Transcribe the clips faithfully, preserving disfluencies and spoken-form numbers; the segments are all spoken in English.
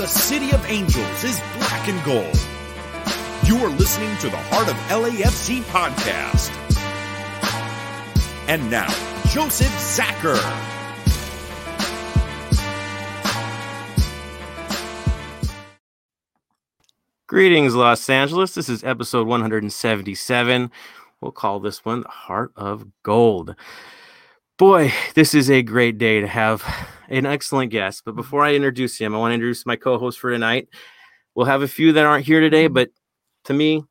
The City of Angels is black and gold. You are listening to the Heart of L A F C podcast. And now, Joseph Zacher. Greetings, Los Angeles. This is episode one seventy-seven. We'll call this one Heart of Gold. Boy, this is a great day to have an excellent guest. But before I introduce him, I want to introduce my co-host for tonight. We'll have a few that aren't here today, but to me,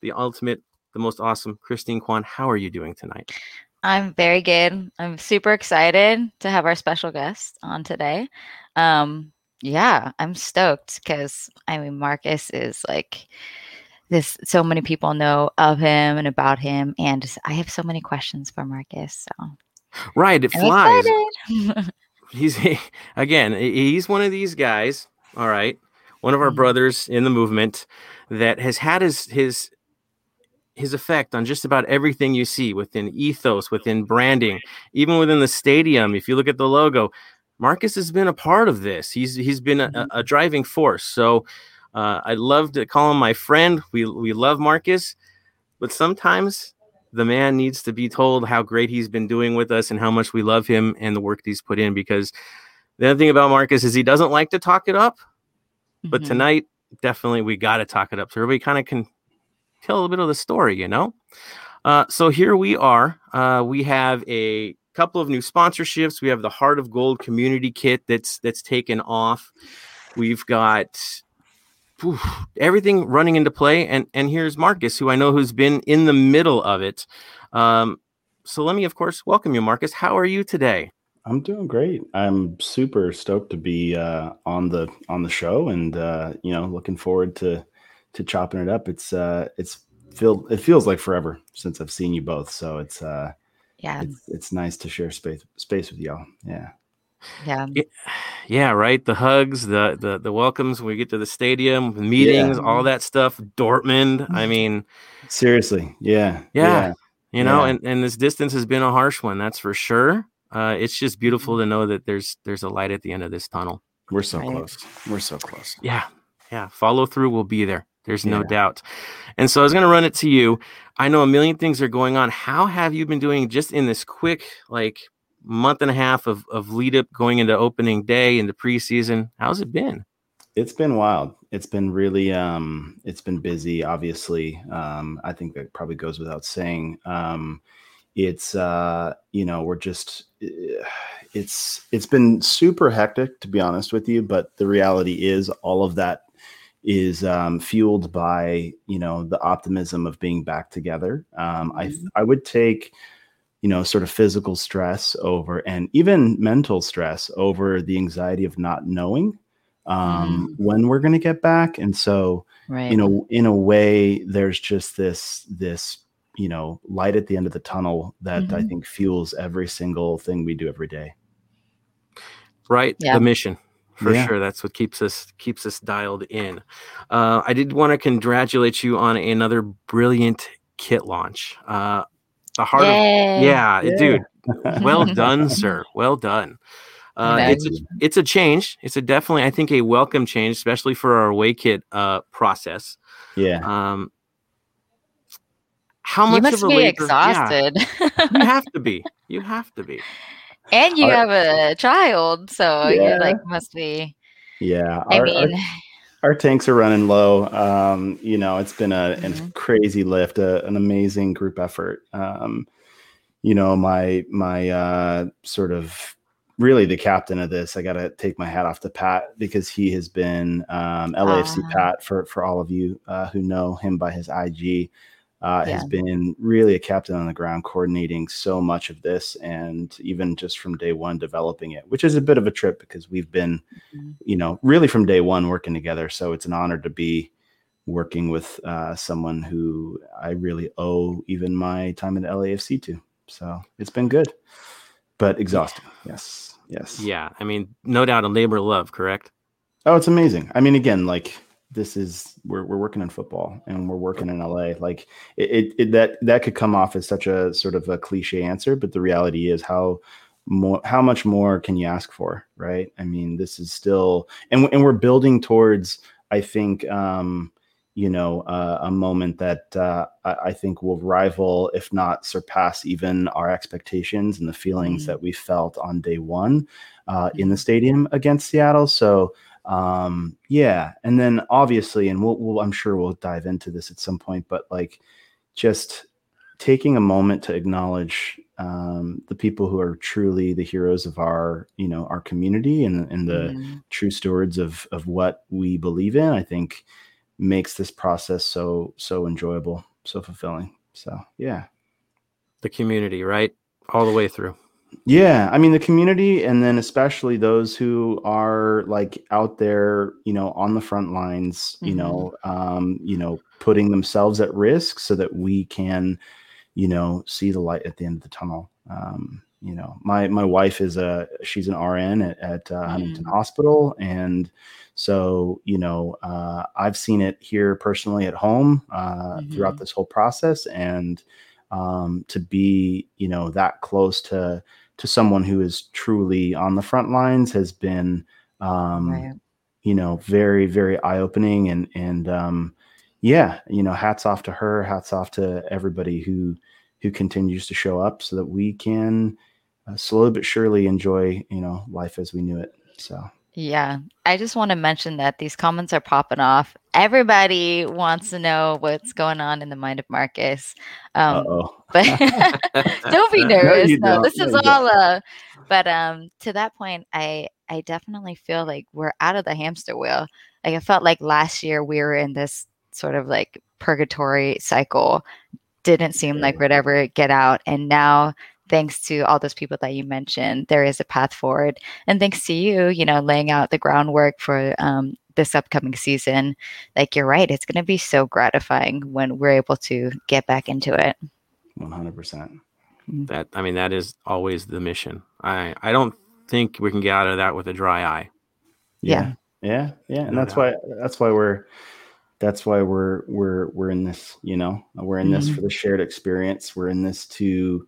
the ultimate, the most awesome, Christine Kwan. How are you doing tonight? I'm very good. I'm super excited to have our special guest on today. Um, yeah, I'm stoked because, I mean, Marcus is like... This, so many people know of him and about him, and I have so many questions for Marcus. So, right, it flies. he's he, again, he's one of these guys. All right, one of our brothers in the movement that has had his his his effect on just about everything you see within ethos, within branding, even within the stadium. If you look at the logo, Marcus has been a part of this. He's he's been a, a driving force. So. Uh, I love to call him my friend. We we love Marcus, but sometimes the man needs to be told how great he's been doing with us and how much we love him and the work he's put in. Because the other thing about Marcus is he doesn't like to talk it up, mm-hmm. but tonight definitely we got to talk it up so everybody kind of can tell a little bit of the story, you know. Uh, so here we are. Uh, we have a couple of new sponsorships. We have the Heart of Gold community kit that's that's taken off. We've got. Oof, everything running into play, and and here's Marcus, who I know who's been in the middle of it. Um, so let me, of course, welcome you, Marcus. How are you today? I'm doing great. I'm super stoked to be uh, on the on the show, and uh, you know, looking forward to to chopping it up. It's uh, it's feel it feels like forever since I've seen you both. So it's uh, yeah, it's, it's nice to share space space with y'all. Yeah. Yeah. Yeah. Right. The hugs, the, the, the welcomes when we get to the stadium, the meetings, yeah. all that stuff. Dortmund. I mean, seriously. Yeah. Yeah. yeah. You know, yeah. and, and this distance has been a harsh one. That's for sure. Uh, it's just beautiful to know that there's, there's a light at the end of this tunnel. We're so right. close. We're so close. Yeah. Yeah. Follow through. We'll be there. There's no yeah. doubt. And so I was going to run it to you. I know a million things are going on. How have you been doing just in this quick, like, month and a half of, of lead up going into opening day, into preseason? How's it been? It's been wild. It's been really, um, it's been busy, obviously. Um, I think that probably goes without saying. Um, it's, uh, you know, we're just, it's, it's been super hectic, to be honest with you, but the reality is all of that is um, fueled by, you know, the optimism of being back together. Um, I, I would take, you know, sort of physical stress over and even mental stress over the anxiety of not knowing um, mm-hmm. when we're going to get back. And so, right. you know, in a way, there's just this, this, you know, light at the end of the tunnel that mm-hmm. I think fuels every single thing we do every day. Right. Yeah. The mission. For yeah. sure. That's what keeps us keeps us dialed in. Uh, I did want to congratulate you on another brilliant kit launch. Uh, The heart Yay. Of yeah, yeah, dude. Well done, sir. Well done. Uh, it's a, it's a change. It's a definitely, I think, a welcome change, especially for our away kit uh, process. Yeah. Um. How much you must of a be labor, exhausted? Yeah, you have to be. You have to be. And you our, have a child, so yeah. you like must be. Yeah. I our, mean. Our... Our tanks are running low. Um, you know, it's been a, mm-hmm. a crazy lift, a, an amazing group effort. Um, you know, my my uh, sort of really the captain of this. I got to take my hat off to Pat because he has been um, L A F C uh, Pat for for all of you uh, who know him by his I G. Uh, yeah. Has been really a captain on the ground, coordinating so much of this, and even just from day one developing it, which is a bit of a trip because we've been, mm-hmm. you know, really from day one working together. So it's an honor to be working with uh, someone who I really owe even my time in L A F C to. So it's been good, but exhausting. Yes, yes. Yeah, I mean, no doubt a labor of love, correct? Oh, it's amazing. I mean, again, like. This is we're we're working in football and we're working in L A. Like it, it, it that that could come off as such a sort of a cliche answer, but the reality is how more, how much more can you ask for, right? I mean, this is still, and and we're building towards, I think, um, you know, uh, a moment that uh, I, I think will rival, if not surpass, even our expectations and the feelings mm-hmm. that we felt on day one uh, mm-hmm. in the stadium against Seattle. So, um, yeah, and then obviously, and we'll, we'll, I'm sure we'll dive into this at some point, but like, just taking a moment to acknowledge um, the people who are truly the heroes of our, you know, our community and, and the mm-hmm. true stewards of, of what we believe in, I think makes this process so, so enjoyable, so fulfilling. So, yeah. The community, right? All the way through. Yeah. I mean, the community, and then especially those who are like out there, you know, on the front lines, you mm-hmm. know, um, you know, putting themselves at risk so that we can, you know, see the light at the end of the tunnel. Um, you know, my, my wife is a, she's an R N at, at uh, Huntington mm. Hospital. And so, you know, uh, I've seen it here personally at home uh, mm-hmm. throughout this whole process. And um, to be, you know, that close to, to someone who is truly on the front lines has been, um, right. you know, very, very eye-opening and, and, um, yeah, you know, hats off to her, hats off to everybody who, who continues to show up so that we can uh, slowly but surely enjoy, you know, life as we knew it. So, yeah, I just want to mention that these comments are popping off. Everybody wants to know what's going on in the mind of Marcus. Um, Uh-oh. But don't be nervous. No, no, this no, is all, uh, but um, to that point, I, I definitely feel like we're out of the hamster wheel. Like I felt like last year we were in this sort of like purgatory cycle, didn't seem like we'd ever get out. And now, thanks to all those people that you mentioned, there is a path forward. And thanks to you, you know, laying out the groundwork for um, this upcoming season. Like you're right, it's going to be so gratifying when we're able to get back into it. one hundred percent. That, I mean, that is always the mission. I, I don't think we can get out of that with a dry eye. Yeah. Yeah. Yeah. And no that's doubt. why, that's why we're, That's why we're we're we're in this, you know, we're in this mm-hmm. for the shared experience. We're in this to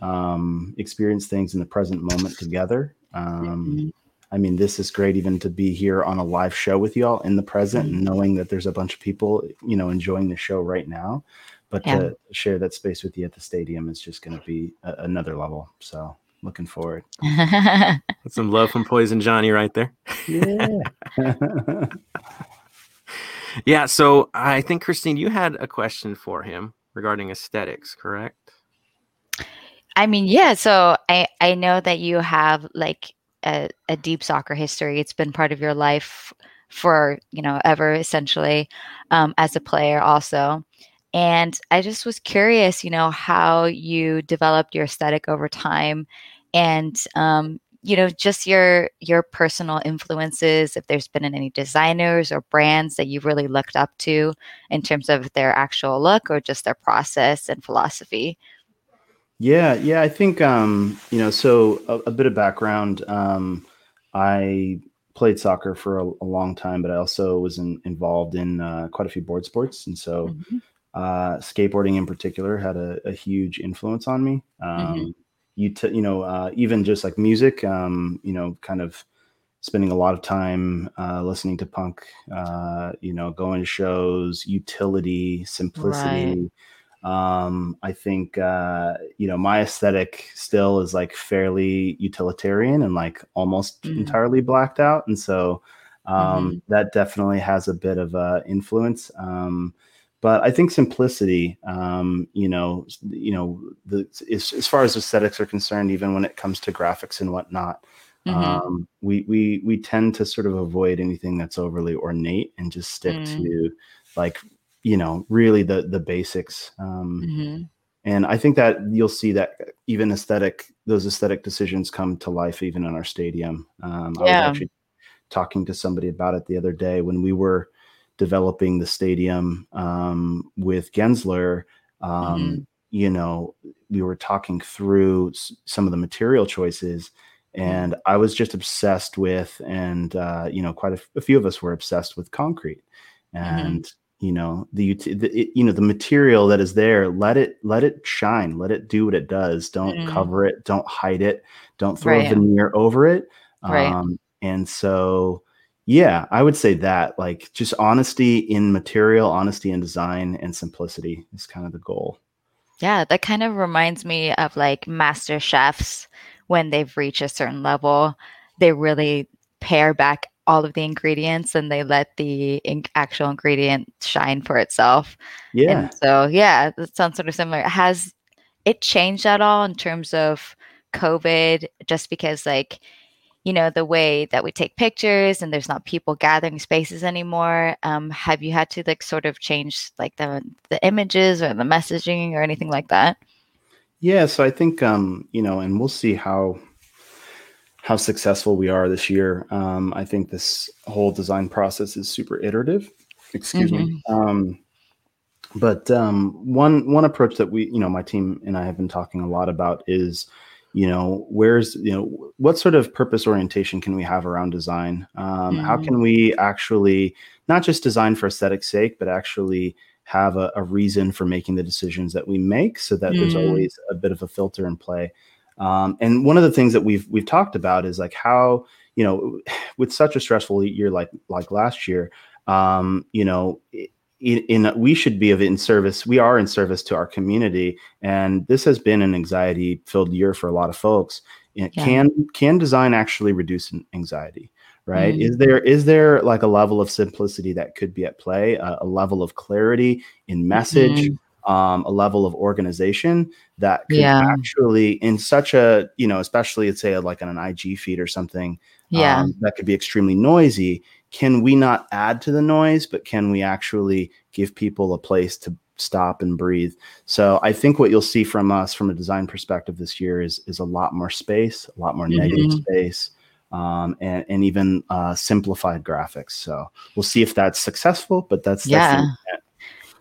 um, experience things in the present moment together. Um, mm-hmm. I mean, this is great even to be here on a live show with y'all in the present, mm-hmm. knowing that there's a bunch of people, you know, enjoying the show right now. But yeah. to share that space with you at the stadium is just going to be a, another level. So looking forward. That's some love from Poison Johnny right there. Yeah. Yeah, so I think, Christine, you had a question for him regarding aesthetics, correct? I mean, yeah, so I, I know that you have, like, a, a deep soccer history. It's been part of your life for, you know, ever, essentially, um, as a player also. And I just was curious, you know, how you developed your aesthetic over time and, um you know, just your your personal influences, if there's been any designers or brands that you've really looked up to in terms of their actual look or just their process and philosophy. Yeah, yeah, I think, um, you know, so a, a bit of background. Um, I played soccer for a, a long time, but I also was in, involved in uh, quite a few board sports. And so mm-hmm. uh, skateboarding in particular had a, a huge influence on me. Um mm-hmm. You t- you know, uh, even just like music, um, you know, kind of spending a lot of time uh, listening to punk, uh, you know, going to shows, utility, simplicity. Right. Um, I think, uh, you know, my aesthetic still is like fairly utilitarian and like almost mm-hmm. entirely blacked out. And so um, mm-hmm. that definitely has a bit of uh, influence. Um But I think simplicity, um, you know, you know, the, as, as far as aesthetics are concerned, even when it comes to graphics and whatnot, mm-hmm. um, we we we tend to sort of avoid anything that's overly ornate and just stick mm. to, like, you know, really the the basics. Um, mm-hmm. And I think that you'll see that even aesthetic, those aesthetic decisions come to life even in our stadium. Um, yeah. I was actually talking to somebody about it the other day when we were developing the stadium um, with Gensler, um, mm-hmm. you know, we were talking through s- some of the material choices, and I was just obsessed with, and, uh, you know, quite a, f- a few of us were obsessed with concrete. And, mm-hmm. you know, the, the it, you know, the material that is there, let it, let it shine, let it do what it does. Don't mm. cover it. Don't hide it. Don't throw right. a veneer over it. Right. Um, and so, yeah, I would say that, like, just honesty in material, honesty in design, and simplicity is kind of the goal. Yeah, that kind of reminds me of like master chefs. When they've reached a certain level, they really pare back all of the ingredients and they let the in- actual ingredient shine for itself. Yeah. And so, yeah, that sounds sort of similar. Has it changed at all in terms of COVID? Just because, like, you know, the way that we take pictures and there's not people gathering spaces anymore. Um, have you had to like sort of change like the the images or the messaging or anything like that? Yeah, so I think, um, you know, and we'll see how how successful we are this year. Um, I think this whole design process is super iterative. Excuse mm-hmm. me. Um, but um, one one approach that we, you know, my team and I have been talking a lot about is, you know, where's, you know, what sort of purpose orientation can we have around design? Um, mm-hmm. How can we actually not just design for aesthetic's sake, but actually have a, a reason for making the decisions that we make, so that mm. there's always a bit of a filter in play. Um, and one of the things that we've we've talked about is like how, you know, with such a stressful year like like last year, um, you know, in, in we should be of in service. We are in service to our community, and this has been an anxiety-filled year for a lot of folks. It yeah. Can can design actually reduce anxiety? Right? Mm-hmm. Is there is there like a level of simplicity that could be at play, uh, a level of clarity in message, mm-hmm. um, a level of organization that could yeah. actually, in such a, you know, especially let's say like on an I G feed or something, yeah. um, that could be extremely noisy. Can we not add to the noise, but can we actually give people a place to stop and breathe? So I think what you'll see from us from a design perspective this year is is a lot more space, a lot more mm-hmm. negative space. Um, and, and even uh, simplified graphics. So we'll see if that's successful, but that's, yeah. that's the intent.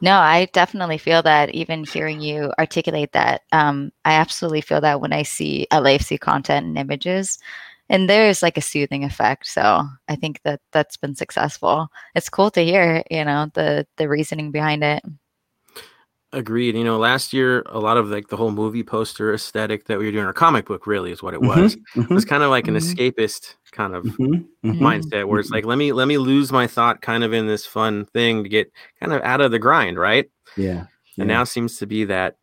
No, I definitely feel that even hearing you articulate that. Um, I absolutely feel that when I see L A F C content and images, and there's like a soothing effect. So I think that that's been successful. It's cool to hear, you know, the, the reasoning behind it. Agreed. You know, last year, a lot of like the whole movie poster aesthetic that we were doing, or comic book really is what it was. Mm-hmm. It was kind of like an mm-hmm. escapist kind of mm-hmm. mindset where it's like, let me, let me lose my thought kind of in this fun thing to get kind of out of the grind. Right. Yeah. yeah. And now seems to be that,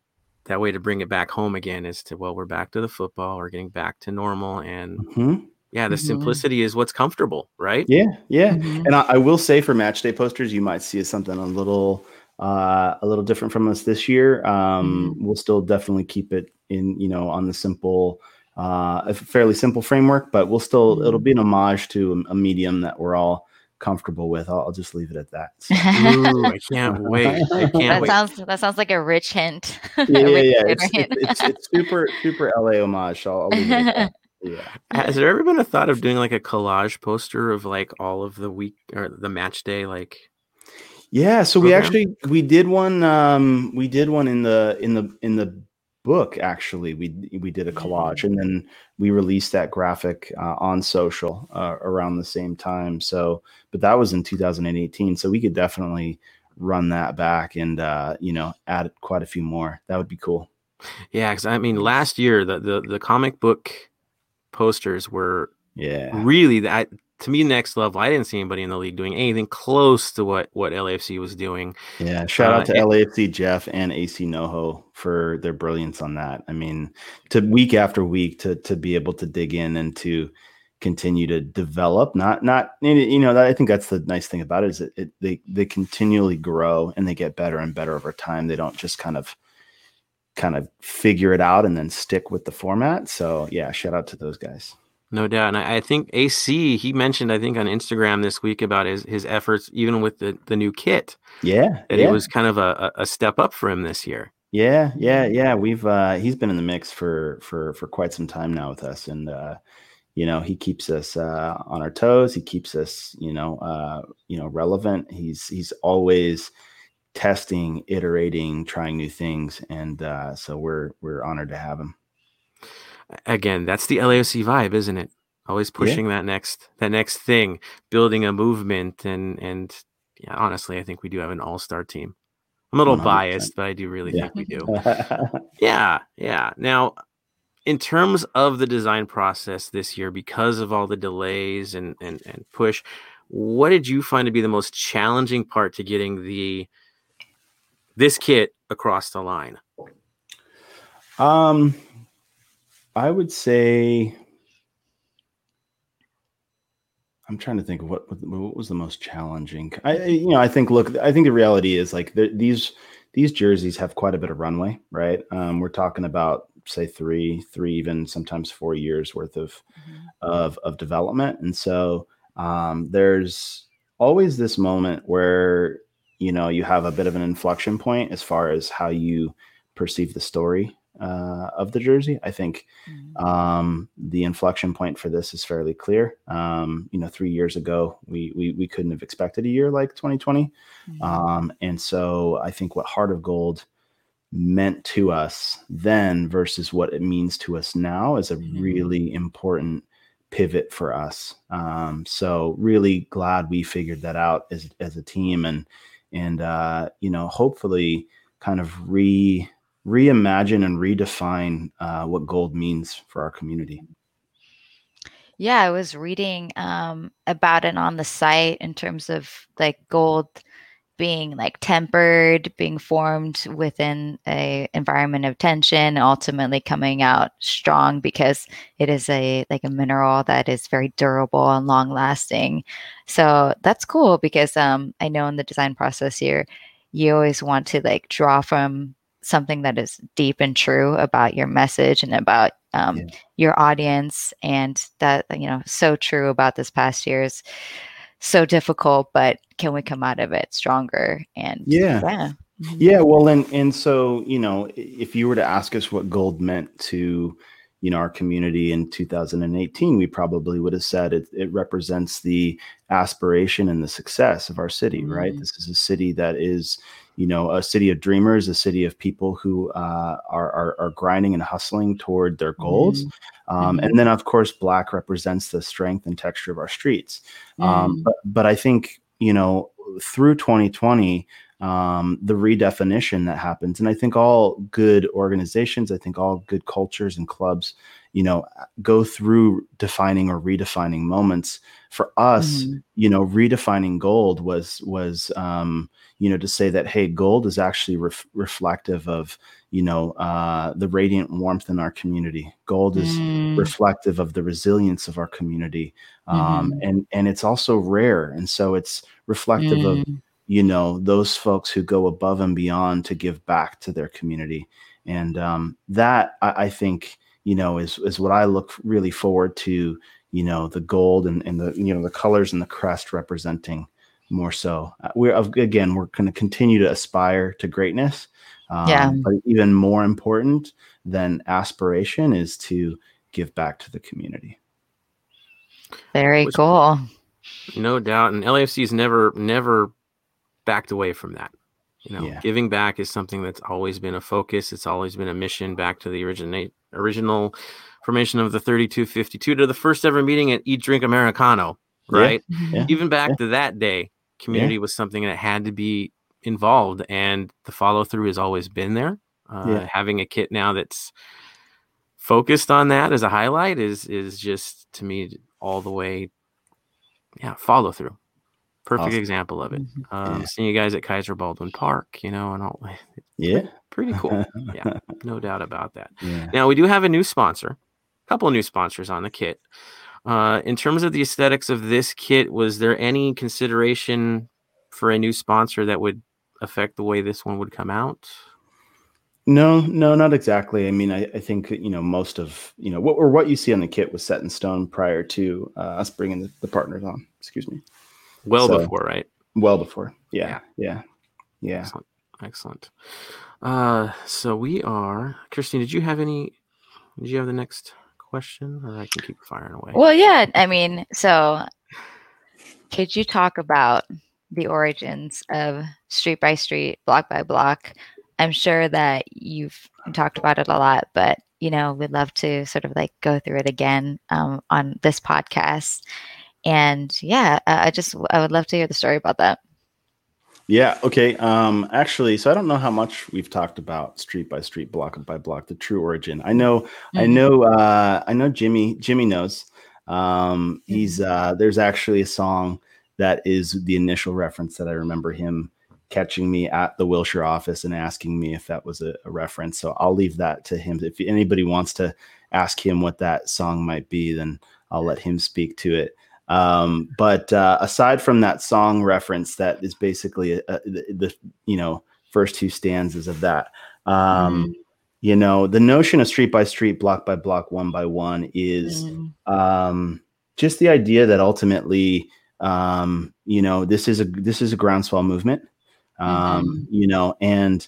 that way to bring it back home again is to, well, we're back to the football, we're getting back to normal. And mm-hmm. yeah, the mm-hmm. simplicity is what's comfortable. Right. Yeah. Yeah. Mm-hmm. And I, I will say for match day posters, you might see something a little, Uh, a little different from us this year. Um, mm-hmm. We'll still definitely keep it in, you know, on the simple, uh, a fairly simple framework, but we'll still, it'll be an homage to a, a medium that we're all comfortable with. I'll, I'll just leave it at that. So. Ooh, I can't wait. I can't that wait. Sounds, that sounds like a rich hint. Yeah, yeah, yeah. It's, it's, it's, it's super, super L A homage. I'll, I'll leave it at that. Yeah. Has there ever been a thought of doing like a collage poster of like all of the week or the match day, like, yeah, so we actually we did one um, we did one in the in the in the book actually. We we did a collage and then we released that graphic uh, on social uh, around the same time. So, but that was in two thousand eighteen. So we could definitely run that back and uh, you know, add quite a few more. That would be cool. Yeah, because I mean, last year the the, the comic book posters were yeah really that. To me, next level. I didn't see anybody in the league doing anything close to what, what L A F C was doing. Yeah, shout uh, out to L A F C Jeff and A C Noho for their brilliance on that. I mean, to week after week to to be able to dig in and to continue to develop. Not not you know that, I think that's the nice thing about it is it, it they they continually grow and they get better and better over time. They don't just kind of kind of figure it out and then stick with the format. So yeah, shout out to those guys. No doubt. And I, I think A C, he mentioned, I think on Instagram this week about his, his efforts, even with the, the new kit. Yeah. That yeah. It was kind of a, a step up for him this year. Yeah. Yeah. Yeah. We've, uh, he's been in the mix for, for, for quite some time now with us. And, uh, you know, he keeps us, uh, on our toes. He keeps us, you know, uh, you know, relevant. He's, he's always testing, iterating, trying new things. And, uh, so we're, we're honored to have him. Again, that's the L A F C vibe, isn't it? Always pushing yeah. that next that next thing, building a movement and and yeah, honestly, I think we do have an all-star team. I'm a little one hundred percent biased, but I do really yeah. think we do. yeah, yeah. Now, in terms of the design process this year, because of all the delays and, and, and push, what did you find to be the most challenging part to getting the this kit across the line? Um, I would say I'm trying to think of what what was the most challenging. I you know I think look I think the reality is like the, these these jerseys have quite a bit of runway, right? Um, we're talking about say three three even sometimes four years worth of mm-hmm. of of development, and so um, there's always this moment where you know you have a bit of an inflection point as far as how you perceive the story uh, of the jersey. I think mm-hmm. um, the inflection point for this is fairly clear. Um, you know, three years ago, we, we, we couldn't have expected a year like twenty twenty. Mm-hmm. Um, and so I think what Heart of Gold meant to us then versus what it means to us now is a mm-hmm. really important pivot for us. Um, so really glad we figured that out as, as a team and, and uh, you know, hopefully kind of re reimagine and redefine uh, what gold means for our community. Yeah, I was reading um, about it on the site in terms of like gold being like tempered, being formed within a environment of tension, ultimately coming out strong because it is a like a mineral that is very durable and long lasting. So that's cool because um, I know in the design process here, you always want to like draw from something that is deep and true about your message and about um, yeah. your audience, and that, you know, so true about this past year is so difficult, but can we come out of it stronger? And yeah. Yeah. yeah well, and, and so, you know, if you were to ask us what gold meant to, you know, our community in two thousand eighteen, we probably would have said it, it represents the aspiration and the success of our city, mm-hmm. right? This is a city that is, you know, a city of dreamers, a city of people who uh, are, are are grinding and hustling toward their goals. Mm-hmm. Um, mm-hmm. And then, of course, black represents the strength and texture of our streets. Mm-hmm. Um, but, but I think, you know, through twenty twenty, um, the redefinition that happens. And I think all good organizations, I think all good cultures and clubs, you know, go through defining or redefining moments. For us, mm-hmm. you know, redefining gold was, was, um, you know, to say that, hey, gold is actually ref- reflective of, you know, uh, the radiant warmth in our community. Gold is mm. reflective of the resilience of our community. Um, mm-hmm. and, and it's also rare. And so it's reflective mm. of, you know, those folks who go above and beyond to give back to their community. And um, that I, I think, you know, is, is what I look really forward to, you know, the gold and, and the, you know, the colors and the crest representing more so. We're, again, we're going to continue to aspire to greatness. Um, yeah. But even more important than aspiration is to give back to the community. Very Which, cool. No doubt. And L A F C's never, never, backed away from that, you know, yeah. giving back is something that's always been a focus. It's always been a mission back to the originate original formation of the thirty-two fifty-two to the first ever meeting at Eat Drink Americano, right? Yeah. Yeah. Even back yeah. to that day, community yeah. was something that had to be involved, and the follow through has always been there. Uh, yeah. Having a kit now that's focused on that as a highlight is, is just to me all the way. Yeah. Follow through. Perfect awesome. Example of it. Um, yeah. Seeing you guys at Kaiser Baldwin Park, you know, and all. Yeah. Pretty cool. Yeah. No doubt about that. Yeah. Now, we do have a new sponsor, a couple of new sponsors on the kit. Uh, in terms of the aesthetics of this kit, was there any consideration for a new sponsor that would affect the way this one would come out? No, no, not exactly. I mean, I, I think, you know, most of, you know, what or what you see on the kit was set in stone prior to uh, us bringing the, the partners on. Excuse me. Well so, before, right? Well before. Yeah. Yeah. Yeah. yeah. Excellent. Excellent. Uh, so we are, Christine, did you have any, did you have the next question? Or I can keep firing away. Well, yeah. I mean, so could you talk about the origins of street by street, block by block? I'm sure that you've talked about it a lot, but, you know, we'd love to sort of like go through it again um, on this podcast. And yeah, I just, I would love to hear the story about that. Yeah. Okay. Um, actually, so I don't know how much we've talked about street by street, block by block, the true origin. I know, mm-hmm. I know, uh, I know Jimmy, Jimmy knows. Um, he's, uh, there's actually a song that is the initial reference that I remember him catching me at the Wilshire office and asking me if that was a, a reference. So I'll leave that to him. If anybody wants to ask him what that song might be, then I'll let him speak to it. Um, but, uh, aside from that song reference, that is basically a, a, the, the, you know, first two stanzas of that, um, mm-hmm. you know, the notion of street by street, block by block, one by one is, mm-hmm. um, just the idea that ultimately, um, you know, this is a, this is a groundswell movement. Um, mm-hmm. you know, and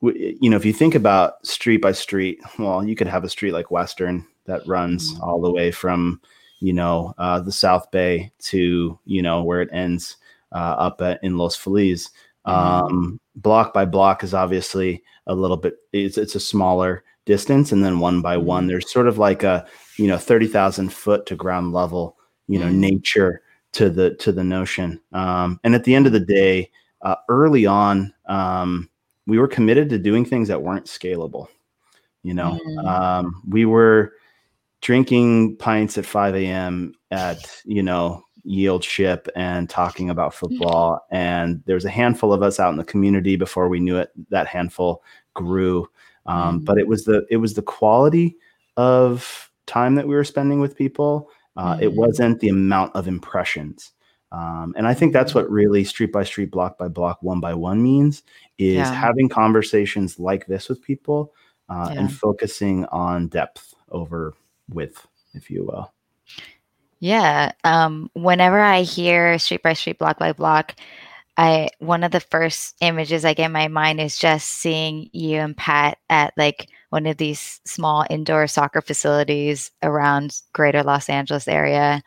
w- you know, if you think about street by street, well, you could have a street like Western that runs mm-hmm. all the way from, you know, uh, the South Bay to, you know, where it ends uh, up at, in Los Feliz. Um, mm-hmm. Block by block is obviously a little bit, it's, it's a smaller distance. And then one by one, there's sort of like a, you know, thirty thousand foot to ground level, you know, mm-hmm. nature to the, to the notion. Um, and at the end of the day, uh, early on, um, we were committed to doing things that weren't scalable. You know, mm-hmm. um, we were drinking pints at five a.m. at, you know, Yield Ship and talking about football. And there was a handful of us out in the community before we knew it. That handful grew. Um, mm-hmm. But it was the it was the quality of time that we were spending with people. Uh, mm-hmm. It wasn't the amount of impressions. Um, and I think that's what really street by street, block by block, one by one means is yeah. having conversations like this with people uh, yeah. and focusing on depth over width, if you will. Yeah. Um, whenever I hear street by street, block by block, I one of the first images I get in my mind is just seeing you and Pat at like one of these small indoor soccer facilities around greater Los Angeles area.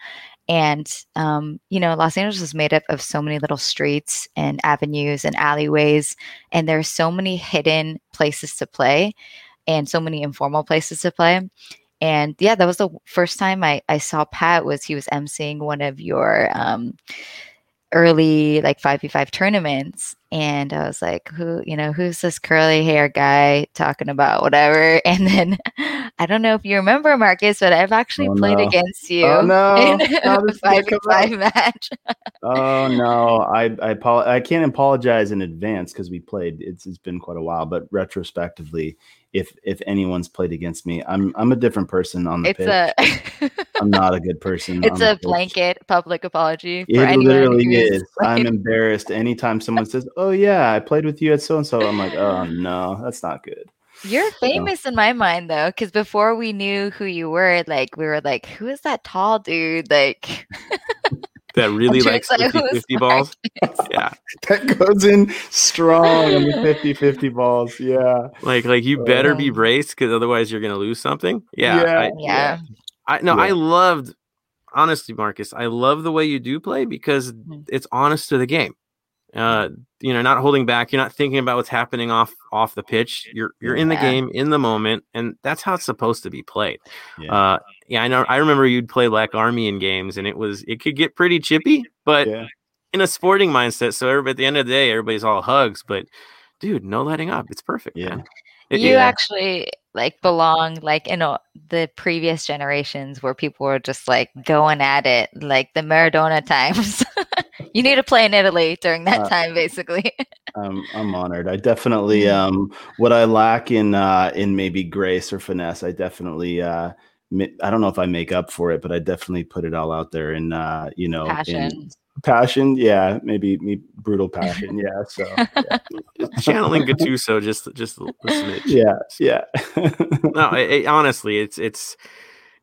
And, um, you know, Los Angeles is made up of so many little streets and avenues and alleyways, and there are so many hidden places to play and so many informal places to play. And yeah, that was the first time I, I saw Pat was he was emceeing one of your um, early like five v five tournaments. And I was like, who, you know, who's this curly hair guy talking about whatever? And then I don't know if you remember, Marcus, but I've actually oh, played no. against you oh, no. in a five v five match. oh, no. I I, I can't apologize in advance because we played. It's It's been quite a while, but retrospectively, if if anyone's played against me, I'm I'm a different person on the it's pitch. A, I'm not a good person. It's a blanket pitch. Public apology. For it literally is. Played. I'm embarrassed anytime someone says, "Oh yeah, I played with you at so and so." I'm like, "Oh no, that's not good." You're famous you know? in my mind though, because before we knew who you were, like we were like, "Who is that tall dude?" Like. That really likes like fifty fifty balls. Yeah. That goes in strong on the fifty fifty balls. Yeah. Like, like you better uh, be braced because otherwise you're going to lose something. Yeah. Yeah. I, yeah. I, no, yeah. I loved, honestly, Marcus, I love the way you do play because it's honest to the game. Uh, you know, not holding back. You're not thinking about what's happening off, off the pitch. You're, you're yeah. in the game, in the moment. And that's how it's supposed to be played. Yeah. Uh, Yeah, I know. I remember you'd play Black Army in games, and it was it could get pretty chippy, but yeah. in a sporting mindset. So everybody, at the end of the day, everybody's all hugs. But dude, no letting up. It's perfect. Yeah, man. It, you yeah. actually like belong like in a, the previous generations where people were just like going at it, like the Maradona times. You need to play in Italy during that uh, time, basically. I'm I'm honored. I definitely um what I lack in uh in maybe grace or finesse, I definitely uh. I don't know if I make up for it, but I definitely put it all out there in, uh, you know, passion, passion. Yeah. Maybe me brutal passion. Yeah. So yeah. Just channeling Gattuso, just, just a smidge. Yeah. Yeah. No, it, it, honestly, it's, it's,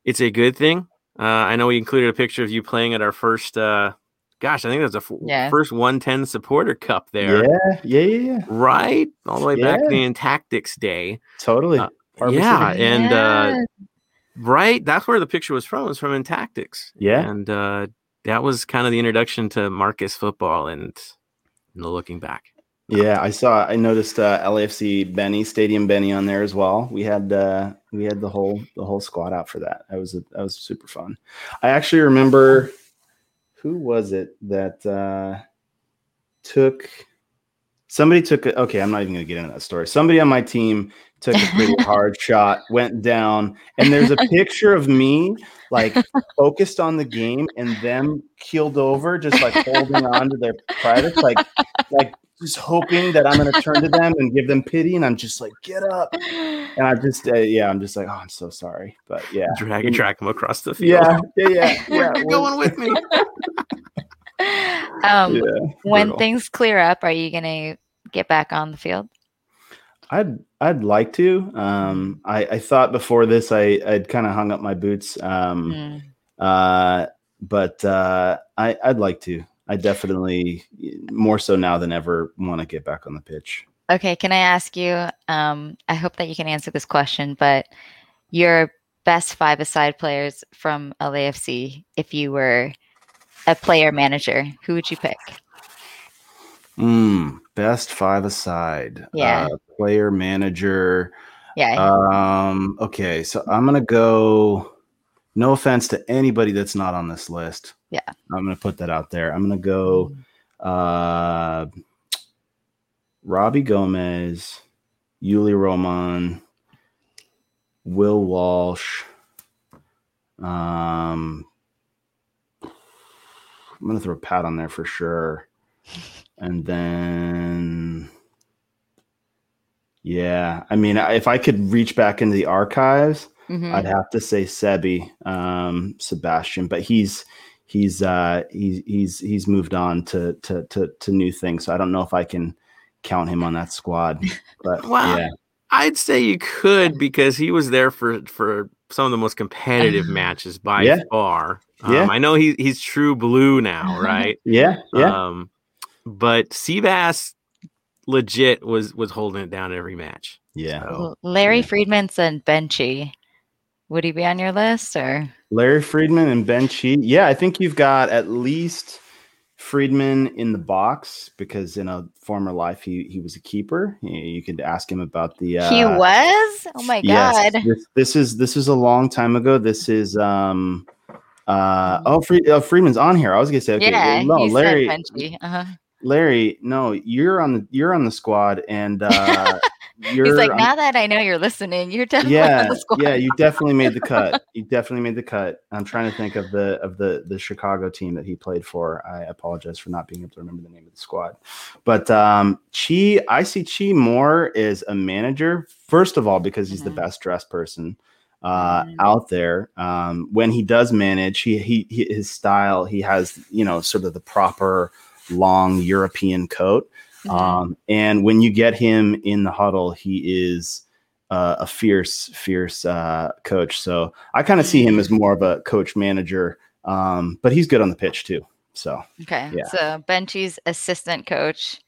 it's a good thing. Uh, I know we included a picture of you playing at our first, uh, gosh, I think that's a f- yeah. first one ten supporter cup there. Yeah. Yeah. Yeah. yeah. Right. All the way yeah. back in Tactics Day. Totally. Uh, yeah. City. And, yeah. uh, Right, that's where the picture was from. It was from in Tactics. Yeah, and uh, that was kind of the introduction to Marcus football and, and the looking back. Yeah, I saw. I noticed uh, L A F C Benny Stadium Benny on there as well. We had uh, we had the whole the whole squad out for that. That was a, that was super fun. I actually remember who was it that uh, took Somebody took a, okay, I'm not even going to get into that story. Somebody on my team took a pretty hard shot, went down, and there's a picture of me like focused on the game and them keeled over, just like holding on to their privates, like like just hoping that I'm going to turn to them and give them pity. And I'm just like, get up. And I just, uh, yeah, I'm just like, oh, I'm so sorry. But yeah. Drag and drag them across the field. Yeah, yeah, yeah. yeah. You're going with me. Um, yeah, when brutal. Things clear up, are you going to get back on the field? I'd I'd like to. Um, I, I thought before this I, I'd kind of hung up my boots. Um, mm. uh, but uh, I, I'd like to. I definitely, more so now than ever, want to get back on the pitch. Okay, can I ask you, um, I hope that you can answer this question, but your best five-a-side players from L A F C, if you were a player manager, who would you pick? Mm, best five-a-side. Yeah. Uh, player manager. Yeah. Um, okay, so I'm going to go, no offense to anybody that's not on this list. Yeah. I'm going to put that out there. I'm going to go uh, Robbie Gomez, Yuli Roman, Will Walsh, um, I'm going to throw Pat on there for sure. And then, yeah, I mean, if I could reach back into the archives, mm-hmm. I'd have to say Sebi, um, Sebastian, but he's, he's, uh, he's, he's, he's moved on to, to, to, to new things. So I don't know if I can count him on that squad, but wow. yeah. I'd say you could, because he was there for, for some of the most competitive matches by yeah. far. Um, yeah. I know he, he's true blue now, right? yeah, yeah. Um, but Seabass legit was was holding it down every match. Yeah. So, Larry yeah. Friedman and Benchi. Would he be on your list? Or Larry Friedman and Benchi? Yeah, I think you've got at least Friedman in the box, because in a former life he he was a keeper. You, you could ask him about the. Uh, he was. Oh my yes, god! This, this is this is a long time ago. This is um. Uh oh, Fre- oh, Freeman's on here. I was gonna say, okay, yeah, well, no, Larry, uh-huh. Larry, no, you're on the you're on the squad, and uh, you're he's like, on, now that I know you're listening, you're definitely yeah, on the squad. yeah, you definitely made the cut. You definitely made the cut. I'm trying to think of the of the the Chicago team that he played for. I apologize for not being able to remember the name of the squad, but um, Chi, I see Chi more as a manager first of all because he's mm-hmm. the best dressed person. Uh, out there, um, when he does manage, he, he he his style. He has you know sort of the proper long European coat, um, mm-hmm. and when you get him in the huddle, he is uh, a fierce, fierce uh, coach. So I kind of see him as more of a coach manager, um, but he's good on the pitch too. So okay, yeah. So Benchi's assistant coach,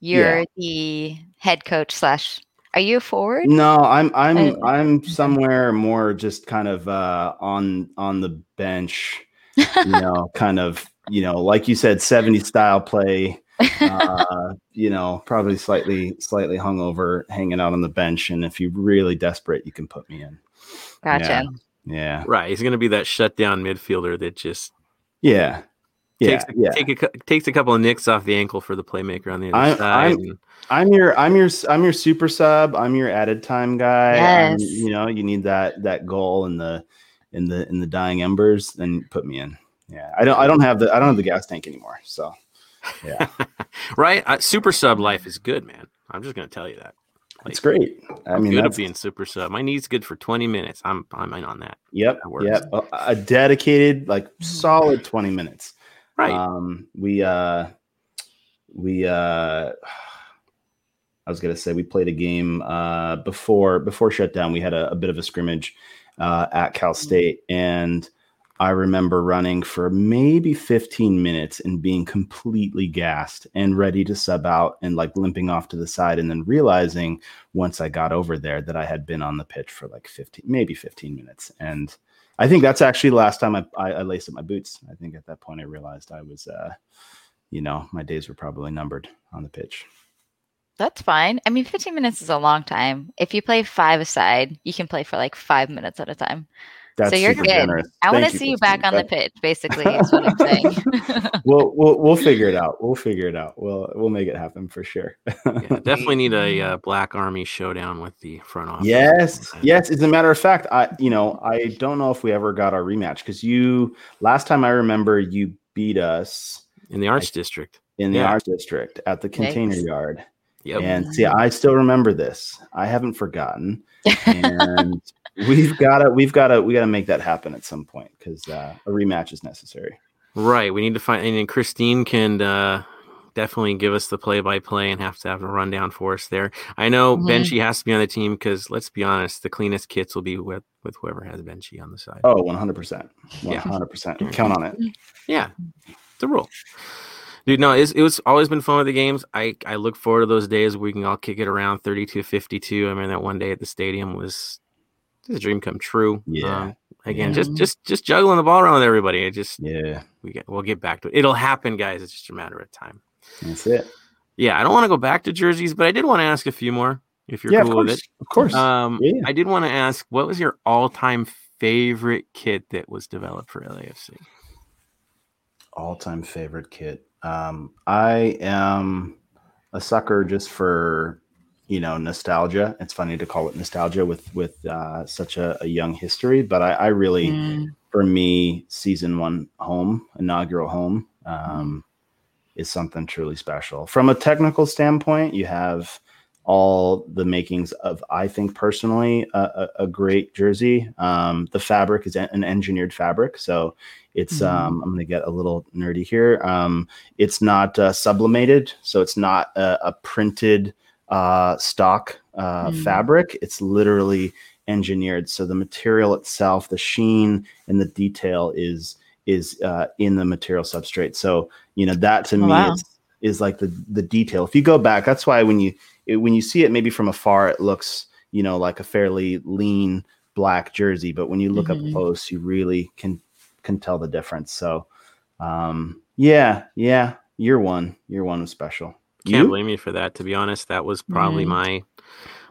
you're yeah. the head coach slash. Are you a forward? No, I'm I'm I, I'm somewhere more just kind of uh, on on the bench, you know, kind of, you know, like you said, seventies style play, uh, you know, probably slightly slightly hungover, hanging out on the bench. And if you're really desperate, you can put me in. Gotcha. Yeah. yeah. Right. He's going to be that shutdown midfielder that just. Yeah. Takes yeah, a, yeah. Take a, takes a couple of nicks off the ankle for the playmaker on the other I'm, side. I'm, I'm your, I'm your, I'm your super sub. I'm your added time guy. Yes. I'm, you know, you need that that goal in the, in the, in the dying embers. Then put me in. Yeah, I don't, I don't have the, I don't have the gas tank anymore. So, yeah, right. Uh, super sub life is good, man. I'm just gonna tell you that. Like, it's great. I mean, good at being super sub. My knee's good for twenty minutes. I'm, I'm in on that. Yep. That yep. A, a dedicated, like, solid twenty minutes. Right. Um, we, uh, we, uh, I was going to say we played a game, uh, before, before shutdown, we had a, a bit of a scrimmage, uh, at Cal State. And I remember running for maybe fifteen minutes and being completely gassed and ready to sub out and like limping off to the side. And then realizing once I got over there that I had been on the pitch for like fifteen, maybe fifteen minutes. And I think that's actually the last time I, I, I laced up my boots. I think at that point I realized I was, uh, you know, my days were probably numbered on the pitch. That's fine. I mean, fifteen minutes is a long time. If you play five-a-side, you can play for like five minutes at a time. That's so you're good. Generous. I want to see you back on that. The pitch, basically, is what I'm saying. we'll, we'll we'll figure it out. We'll figure it out. We'll we'll make it happen for sure. Yeah, definitely need a uh, Black Army showdown with the front office. Yes, yes. As a matter of fact, I you know I don't know if we ever got our rematch because you last time I remember you beat us in the Arts I, District in the yeah. Arts District at the Container Thanks. Yard. Yep. And see, I still remember this. I haven't forgotten. And We've got to, we've got to, we got to make that happen at some point because uh, a rematch is necessary. Right. We need to find, and Christine can uh, definitely give us the play-by-play and have to have a rundown for us there. I know mm-hmm. Benchi has to be on the team because let's be honest, the cleanest kits will be with, with whoever has Benchi on the side. Oh, one hundred percent. one hundred percent. Yeah. Count on it. Yeah. The rule. Dude, no, it's, it was always been fun with the games. I, I look forward to those days where we can all kick it around thirty-two fifty-two. I mean, that one day at the stadium was a dream come true. Yeah. Um, again, yeah. just just just juggling the ball around with everybody. It just yeah. We get we'll get back to it. It'll happen, guys. It's just a matter of time. That's it. Yeah, I don't want to go back to jerseys, but I did want to ask a few more if you're yeah, cool of course, with it. Of course. Um, yeah. I did want to ask, what was your all-time favorite kit that was developed for L A F C? All-time favorite kit. Um, I am a sucker just for, you know, nostalgia. It's funny to call it nostalgia with with uh, such a, a young history, but I, I really, mm. for me, season one home, inaugural home, um, is something truly special. From a technical standpoint, you have all the makings of, I think personally, a, a, a great jersey. Um, the fabric is an engineered fabric, so it's. Mm. Um, I'm going to get a little nerdy here. Um, it's not uh, sublimated, so it's not a, a printed. Uh, stock uh, mm. fabric. It's literally engineered. So the material itself, the sheen and the detail is is uh, in the material substrate. So you know that to oh, me wow. is, is like the the detail. If you go back, that's why when you it, when you see it maybe from afar, it looks you know like a fairly lean black jersey. But when you look mm-hmm. up close, you really can can tell the difference. So um, yeah, yeah, year one, year one was special. Can't you? Blame you for that. To be honest, that was probably mm. my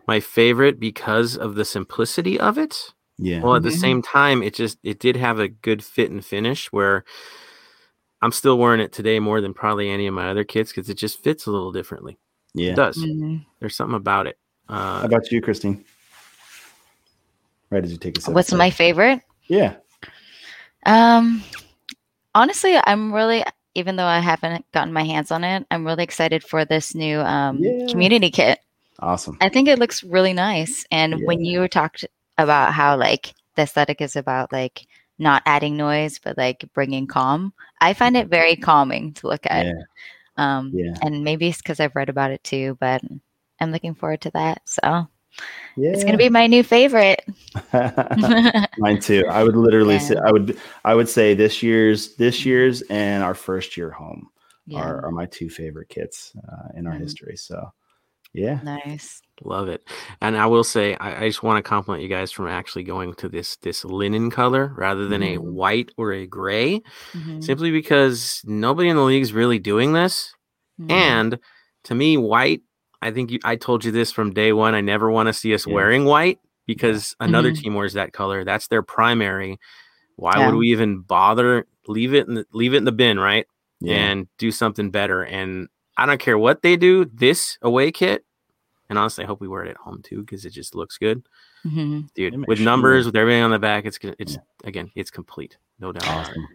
my favorite because of the simplicity of it. Yeah. Well, at the same time, it just it did have a good fit and finish. Where I'm still wearing it today more than probably any of my other kits because it just fits a little differently. Yeah, it does. Mm-hmm. There's something about it. Uh, How about you, Christine? Right as you take a second. What's my favorite? Yeah. Um. Honestly, I'm really. Even though I haven't gotten my hands on it, I'm really excited for this new um, yeah. community kit. Awesome. I think it looks really nice. And yeah. when you talked about how like the aesthetic is about like not adding noise, but like bringing calm, I find it very calming to look at. Yeah. Um, yeah. And maybe it's because I've read about it too, but I'm looking forward to that. So yeah. it's going to be my new favorite. Mine too. I would literally yeah. say I would I would say this year's this year's and our first year home yeah. are, are my two favorite kits uh, in our mm-hmm. history. So yeah. Nice. Love it. And I will say I, I just want to compliment you guys from actually going to this this linen color rather than mm-hmm. a white or a gray mm-hmm. simply because nobody in the league is really doing this. Mm-hmm. And to me, white I think you, I told you this from day one. I never want to see us yeah. wearing white because another mm-hmm. team wears that color. That's their primary. Why yeah. would we even bother? Leave it in the, leave it in the bin, right? Yeah. And do something better. And I don't care what they do. This away kit, and honestly, I hope we wear it at home too because it just looks good, mm-hmm. dude. With sure. numbers, with everything on the back, it's it's yeah. again, it's complete, no doubt. Awesome.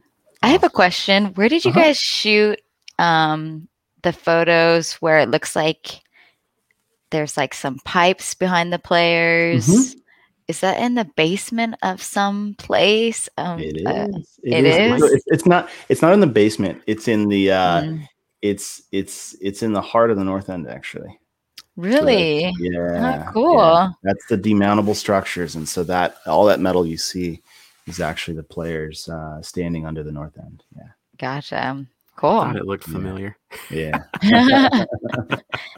I have a question. Where did you uh-huh. guys shoot um, the photos where it looks like? There's like some pipes behind the players. Mm-hmm. Is that in the basement of some place? Um, it is. Uh, it, it is. is? It's, it's not. It's not in the basement. It's in the. Uh, mm. It's it's it's in the heart of the north end, actually. Really? So yeah. Oh, cool. Yeah. That's the demountable structures, and so that all that metal you see is actually the players uh, standing under the north end. Yeah. Gotcha. Cool. I thought it looked familiar. Yeah. yeah.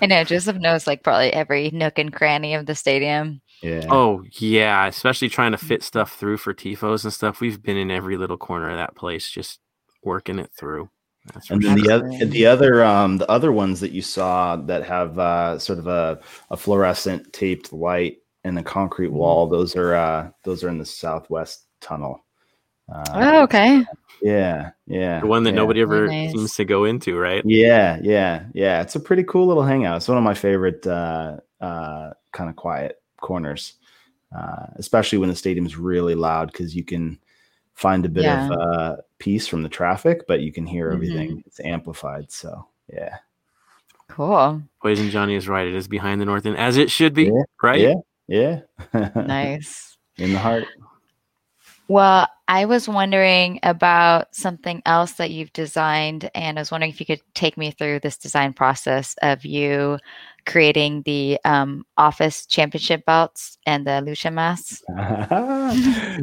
I know. Joseph knows like probably every nook and cranny of the stadium. Yeah. Oh, yeah. Especially trying to fit stuff through for T I F Os and stuff. We've been in every little corner of that place, just working it through. That's and then the other, the other, um, the other ones that you saw that have uh, sort of a, a fluorescent taped light and a concrete wall. Those are uh, those are in the southwest tunnel. Uh, oh, okay. Yeah, yeah. The one that yeah. nobody ever nice. seems to go into, right? Yeah, yeah, yeah. It's a pretty cool little hangout. It's one of my favorite uh, uh, kind of quiet corners, uh, especially when the stadium's really loud, because you can find a bit yeah. of uh, peace from the traffic, but you can hear everything. Mm-hmm. It's amplified, so yeah. Cool. Poison Johnny is right. It is behind the North End, as it should be, yeah, right? Yeah, yeah. Nice. In the heart. Well, I was wondering about something else that you've designed, and I was wondering if you could take me through this design process of you creating the um, office championship belts and the Lucia masks.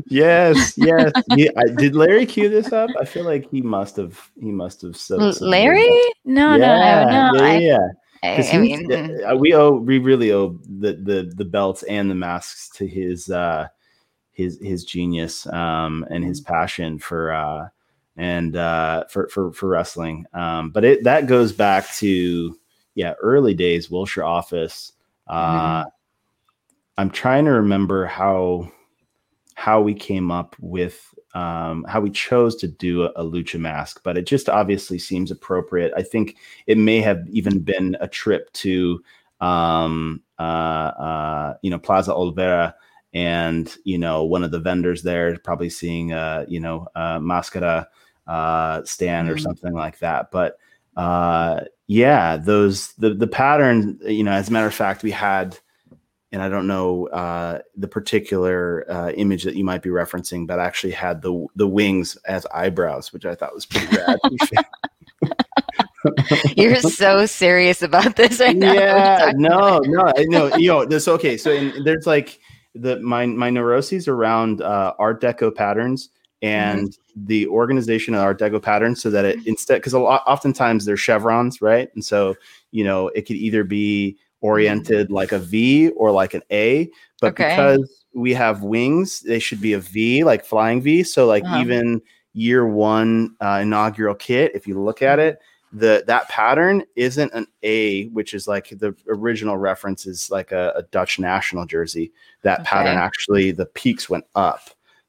yes, yes. Yeah, I, did Larry cue this up? I feel like he must have. He must have. L- Larry? No, yeah, no, no, no. Yeah, yeah. I, I, I mean, uh, we owe. We really owe the the the belts and the masks to his uh, his his genius um, and his passion for uh, and uh, for for for wrestling. Um, but it that goes back to. Yeah, early days, Wilshire office. Uh, mm-hmm. I'm trying to remember how how we came up with um, how we chose to do a, a lucha mask, but it just obviously seems appropriate. I think it may have even been a trip to um, uh, uh, you know Plaza Olvera, and you know one of the vendors there probably seeing uh, you know a mascara uh, stand mm-hmm. or something like that, but. Uh, yeah, those, the, the pattern, you know, as a matter of fact, we had, and I don't know, uh, the particular, uh, image that you might be referencing, but actually had the, the wings as eyebrows, which I thought was pretty rad. You're so serious about this right now. Yeah, no, no, no, you know, this, okay. So in, there's like the, my, my neuroses around, uh, Art Deco patterns. And mm-hmm. the organization of Art Deco patterns, so that it instead, because a lot, oftentimes they're chevrons, right? And so you know it could either be oriented like a V or like an A, but okay. because we have wings, they should be a V, like flying V. So like uh-huh. even year one uh, inaugural kit, if you look at it, the that pattern isn't an A, which is like the original reference is like a, a Dutch national jersey. That okay. pattern actually, the peaks went up.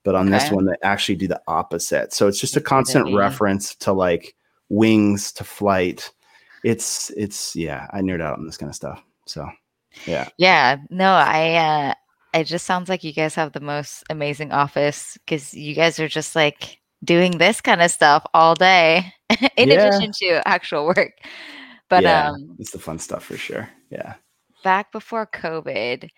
But on okay. this one, they actually do the opposite. So it's just a constant yeah. reference to like wings to flight. It's it's yeah. I nerd out on this kind of stuff. So yeah, yeah. No, I. Uh, it just sounds like you guys have the most amazing office because you guys are just like doing this kind of stuff all day in yeah. addition to actual work. But yeah, um, it's the fun stuff for sure. Yeah. Back before COVID,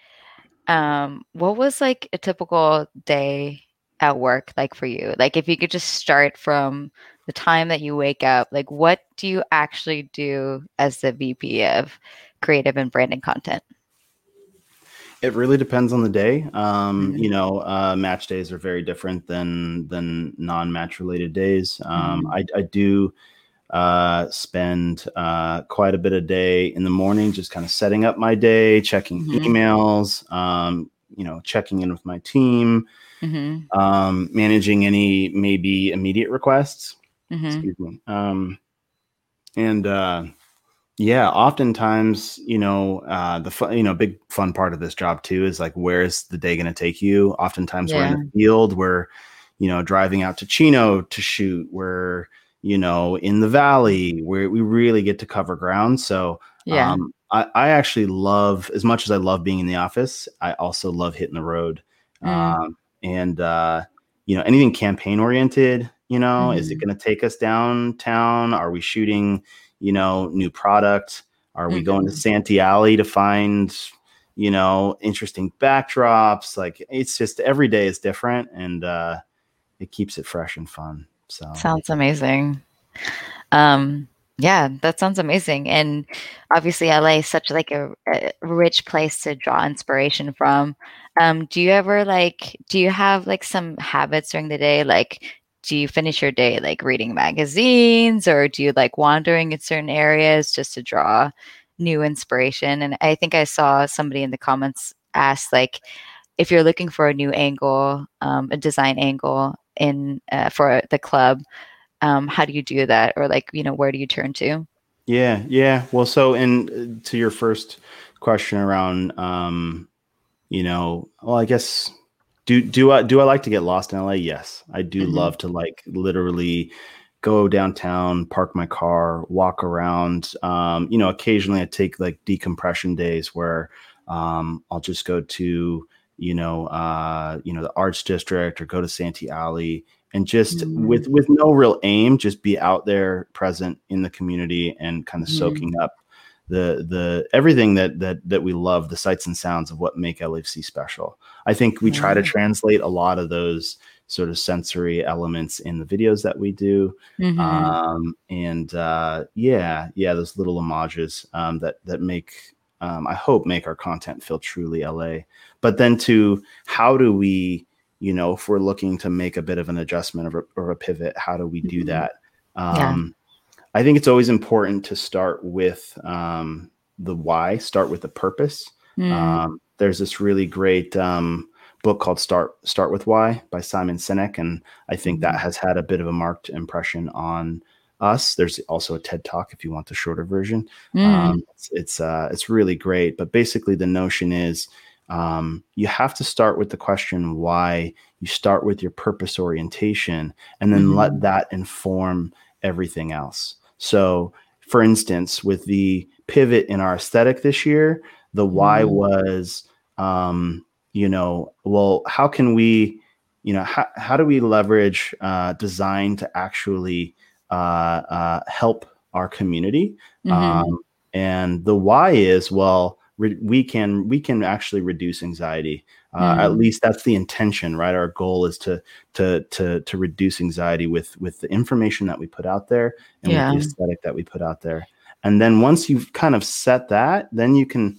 um, what was like a typical day at work like for you? Like if you could just start from the time that you wake up, like what do you actually do as the V P of creative and branding content? It really depends on the day. Um, mm-hmm. You know, uh, match days are very different than than non-match related days. Um, mm-hmm. I, I do uh, spend uh, quite a bit of day in the morning just kind of setting up my day, checking mm-hmm. emails, um, you know, checking in with my team. Mm-hmm. Um, managing any maybe immediate requests, mm-hmm. excuse me. Um, and uh, yeah, oftentimes, you know, uh, the fun, you know, big fun part of this job too is like, where is the day going to take you? Oftentimes yeah. we're in the field, we're, you know, driving out to Chino to shoot, we're, you know, in the valley where we really get to cover ground. So yeah. um, I, I actually love, as much as I love being in the office, I also love hitting the road. Mm. Um, And, uh, you know, anything campaign oriented, you know, mm-hmm. is it going to take us downtown? Are we shooting, you know, new product? Are mm-hmm. we going to Santee Alley to find, you know, interesting backdrops? Like it's just every day is different and, uh, it keeps it fresh and fun. So sounds amazing. Um, yeah, that sounds amazing. And obviously L A is such like a, a rich place to draw inspiration from. Um, do you ever like, do you have like some habits during the day? Like, do you finish your day like reading magazines or do you like wandering in certain areas just to draw new inspiration? And I think I saw somebody in the comments ask like, if you're looking for a new angle, um, a design angle in uh, for the club, Um, how do you do that? Or like, you know, where do you turn to? Yeah. Yeah. Well, so, and to your first question around, um, you know, well, I guess Do do I do I like to get lost in L A? Yes, I do mm-hmm. love to like literally go downtown, park my car, walk around. Um, you know, occasionally I take like decompression days where um, I'll just go to you know uh, you know the Arts District or go to Santee Alley and just mm-hmm. with with no real aim, just be out there, present in the community and kind of mm-hmm. soaking up the the everything that that that we love, the sights and sounds of what make L A F C special. I think we try to translate a lot of those sort of sensory elements in the videos that we do. Mm-hmm. Um, and uh, yeah, yeah, those little homages um, that that make, um, I hope, make our content feel truly L A. But then to how do we, you know, if we're looking to make a bit of an adjustment or, or a pivot, how do we do mm-hmm. that? Um, yeah. I think it's always important to start with um, the why, start with the purpose. Mm. Um, there's this really great um, book called Start Start With Why by Simon Sinek. And I think that has had a bit of a marked impression on us. There's also a TED Talk if you want the shorter version. Mm. Um, it's it's, uh, it's really great. But basically the notion is um, you have to start with the question why. You start with your purpose orientation and then mm-hmm. let that inform everything else. So, for instance, with the pivot in our aesthetic this year, the why mm. was, um, you know, well, how can we, you know, how, how do we leverage uh, design to actually uh, uh, help our community? Mm-hmm. Um, and the why is, well, re- we can we can actually reduce anxiety. Uh, mm. At least that's the intention, right? Our goal is to to to to reduce anxiety with with the information that we put out there and yeah. with the aesthetic that we put out there. And then once you've kind of set that, then you can.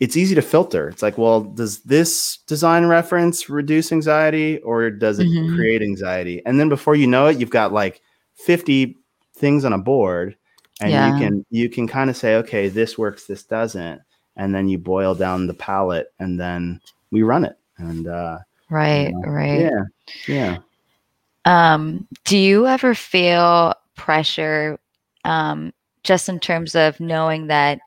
It's easy to filter. It's like, well, does this design reference reduce anxiety or does it mm-hmm. create anxiety? And then before you know it, you've got like fifty things on a board, and yeah. you can you can kind of say, okay, this works, this doesn't, and then you boil down the palette, and then we run it. And, uh, right. You know, right. Yeah. Yeah. Um, do you ever feel pressure, um, just in terms of knowing that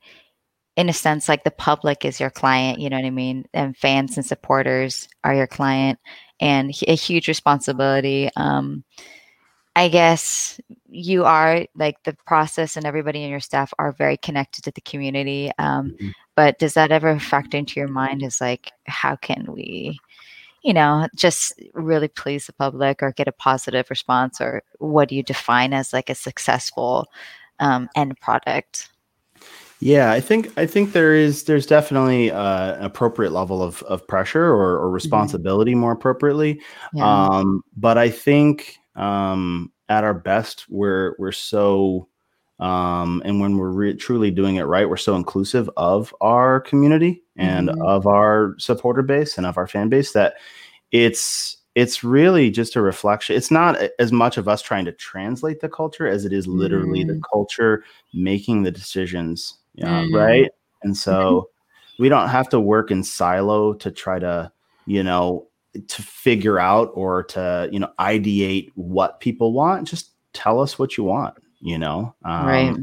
in a sense, like the public is your client, you know what I mean? And fans and supporters are your client and a huge responsibility. Um, I guess you are like the process and everybody in your staff are very connected to the community. Um, mm-hmm. But does that ever factor into your mind is like, how can we, you know, just really please the public or get a positive response? Or what do you define as like a successful um, end product? Yeah, I think I think there is there's definitely uh, an appropriate level of, of pressure or, or responsibility mm-hmm. more appropriately. Yeah. Um, but I think Um, at our best, we're, we're so, um, and when we're re- truly doing it right, we're so inclusive of our community and mm-hmm. of our supporter base and of our fan base that it's, it's really just a reflection. It's not as much of us trying to translate the culture as it is literally mm-hmm. the culture making the decisions, you know, mm-hmm. right? And so we don't have to work in silo to try to, you know, to figure out or to, you know, ideate what people want. Just tell us what you want, you know? Um, right.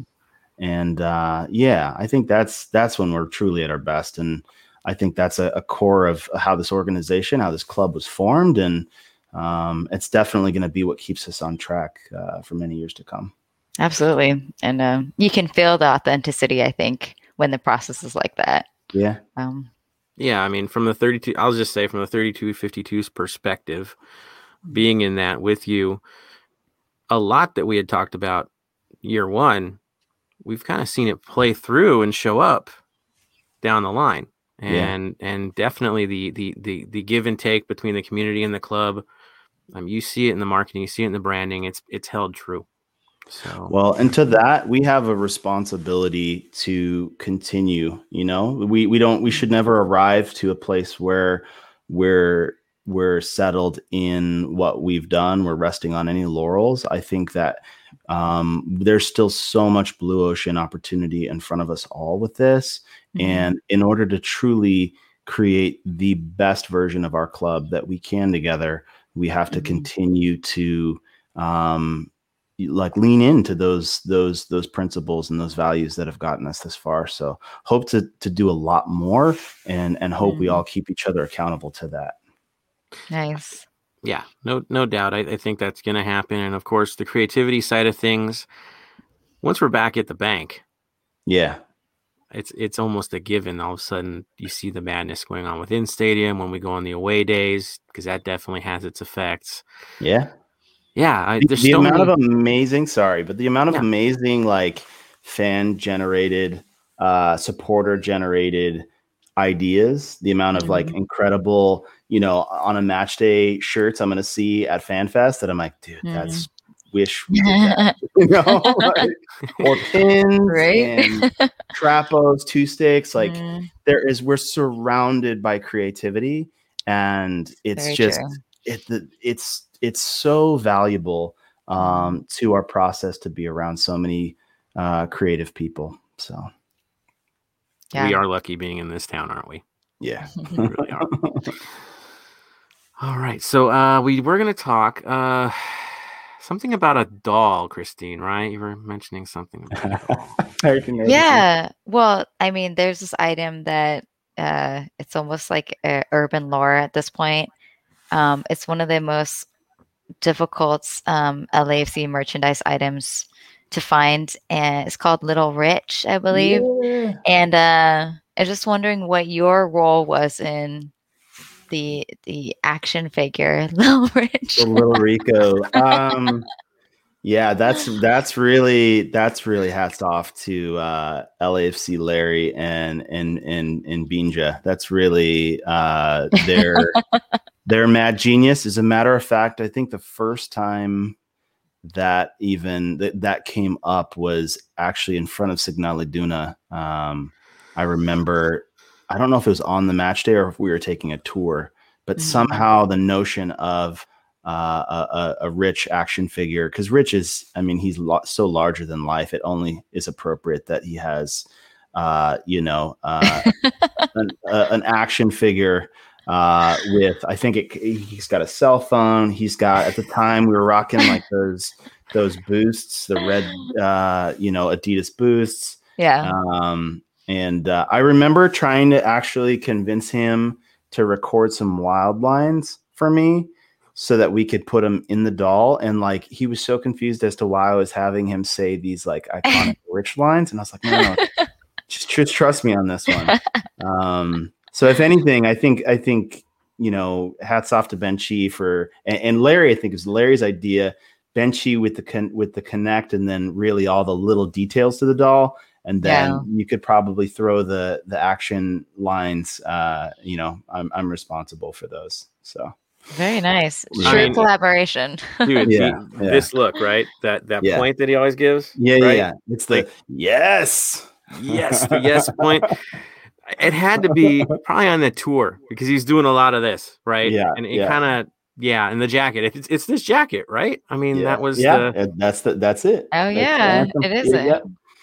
And uh, yeah, I think that's, that's when we're truly at our best. And I think that's a, a core of how this organization, how this club was formed. And um, it's definitely going to be what keeps us on track uh, for many years to come. Absolutely. And uh, you can feel the authenticity, I think, when the process is like that. Yeah. Um, Yeah, I mean, from the thirty-two, I'll just say from the thirty-two fifty-two's perspective, being in that with you, a lot that we had talked about year one, we've kind of seen it play through and show up down the line. And yeah. and definitely the, the the the give and take between the community and the club, um, you see it in the marketing, you see it in the branding, it's it's held true. So. Well, and to that, we have a responsibility to continue, you know, we, we don't, we should never arrive to a place where we're, we're settled in what we've done. We're resting on any laurels. I think that um, there's still so much blue ocean opportunity in front of us all with this. Mm-hmm. And in order to truly create the best version of our club that we can together, we have to mm-hmm. continue to, um, like lean into those, those, those principles and those values that have gotten us this far. So hope to, to do a lot more and, and hope mm-hmm. we all keep each other accountable to that. Nice. Yeah, no, no doubt. I, I think that's going to happen. And of course, the creativity side of things, once we're back at the bank. Yeah. It's it's almost a given. All of a sudden, you see the madness going on within stadium when we go on the away days, because that definitely has its effects. Yeah. Yeah. I, there's the so amount many... of amazing, sorry, but the amount of yeah. amazing, like, fan-generated, uh, supporter-generated ideas, the amount of, mm-hmm. like, incredible, you know, on a match day shirts I'm going to see at FanFest that I'm like, dude, mm-hmm. that's wish we did that. You know, like, or pins, right? And trapos, two sticks. Like mm. there is, we're surrounded by creativity, and it's Very just it, it's it's so valuable um, to our process to be around so many uh, creative people. So yeah. we are lucky being in this town, aren't we? Yeah, we really are. All right, so uh, we we're gonna talk. Uh, Something about a doll, Christine, right? You were mentioning something about a doll. Yeah. Well, I mean, there's this item that uh, it's almost like a urban lore at this point. Um, it's one of the most difficult um, L A F C merchandise items to find. And it's called Little Rich, I believe. Yeah. And uh, I was just wondering what your role was in the the action figure Little Rich. Little Rico. Um yeah, that's that's really that's really hats off to uh L A F C Larry and and and and Benchi. That's really uh their their mad genius. As a matter of fact, I think the first time that even th- that came up was actually in front of Signal Iduna. Um I remember I don't know if it was on the match day or if we were taking a tour, but mm-hmm. somehow the notion of uh, a, a Rich action figure, because Rich is, I mean, he's lo- so larger than life. It only is appropriate that he has, uh, you know, uh, an, uh, an action figure uh, with, I think it, he's got a cell phone. He's got, at the time we were rocking like those, those boosts, the red, uh, you know, Adidas boosts. Yeah. Um, And uh, I remember trying to actually convince him to record some wild lines for me so that we could put him in the doll. And like, he was so confused as to why I was having him say these like iconic Rich lines. And I was like, no, no, just, just trust me on this one. Um, so if anything, I think, I think, you know, hats off to Benchi for, and, and Larry, I think it was Larry's idea, Benchi with the, con- with the connect, and then really all the little details to the doll. And then yeah. you could probably throw the the action lines. Uh, you know, I'm I'm responsible for those. So very nice, true I mean, collaboration. Dude, yeah, see, yeah. this look, right? That that yeah. point that he always gives. Yeah, right? yeah. It's like the, yes, yes, the yes point. It had to be probably on the tour because he's doing a lot of this, right? Yeah, and it yeah. kind of yeah, and the jacket. It's it's this jacket, right? I mean, yeah. that was yeah. The, that's the that's it. Oh that's yeah, awesome. it is yeah, it. Yeah.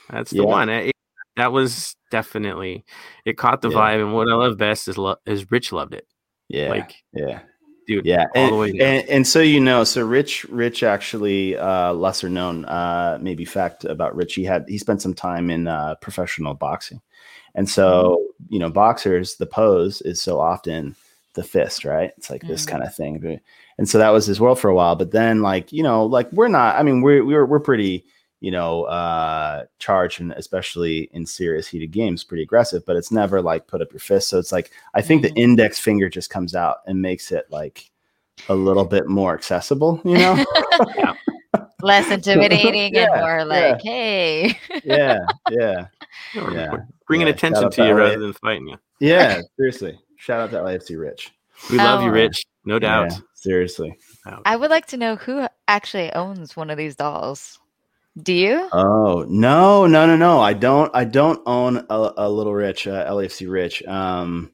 That's the yeah. one. It, that was definitely, it caught the yeah. vibe. And what I love best is lo- is Rich loved it. Yeah. Like, yeah. Dude. Yeah. All and, the way and, and so, you know, so Rich, Rich actually uh, lesser known, uh, maybe fact about Rich. He had, he spent some time in uh, professional boxing. And so, you know, boxers, the pose is so often the fist, right? It's like mm. this kind of thing. And so that was his world for a while. But then like, you know, like we're not, I mean, we're, we're, we're pretty, you know, uh, charge, and especially in serious heated games, pretty aggressive, but it's never like put up your fist. So it's like, I think mm-hmm. the index finger just comes out and makes it like a little bit more accessible, you know, less intimidating yeah, and more like, yeah. Hey, yeah, yeah, yeah. bringing yeah. attention to you rather than fighting you. Yeah, seriously. Shout out to L A F C Rich. We oh. love you, Rich. No doubt. Yeah, seriously. I would like to know who actually owns one of these dolls. Do you? Oh, no, no, no, no. I don't, I don't own a, a Little Rich, uh, L A F C Rich. Um,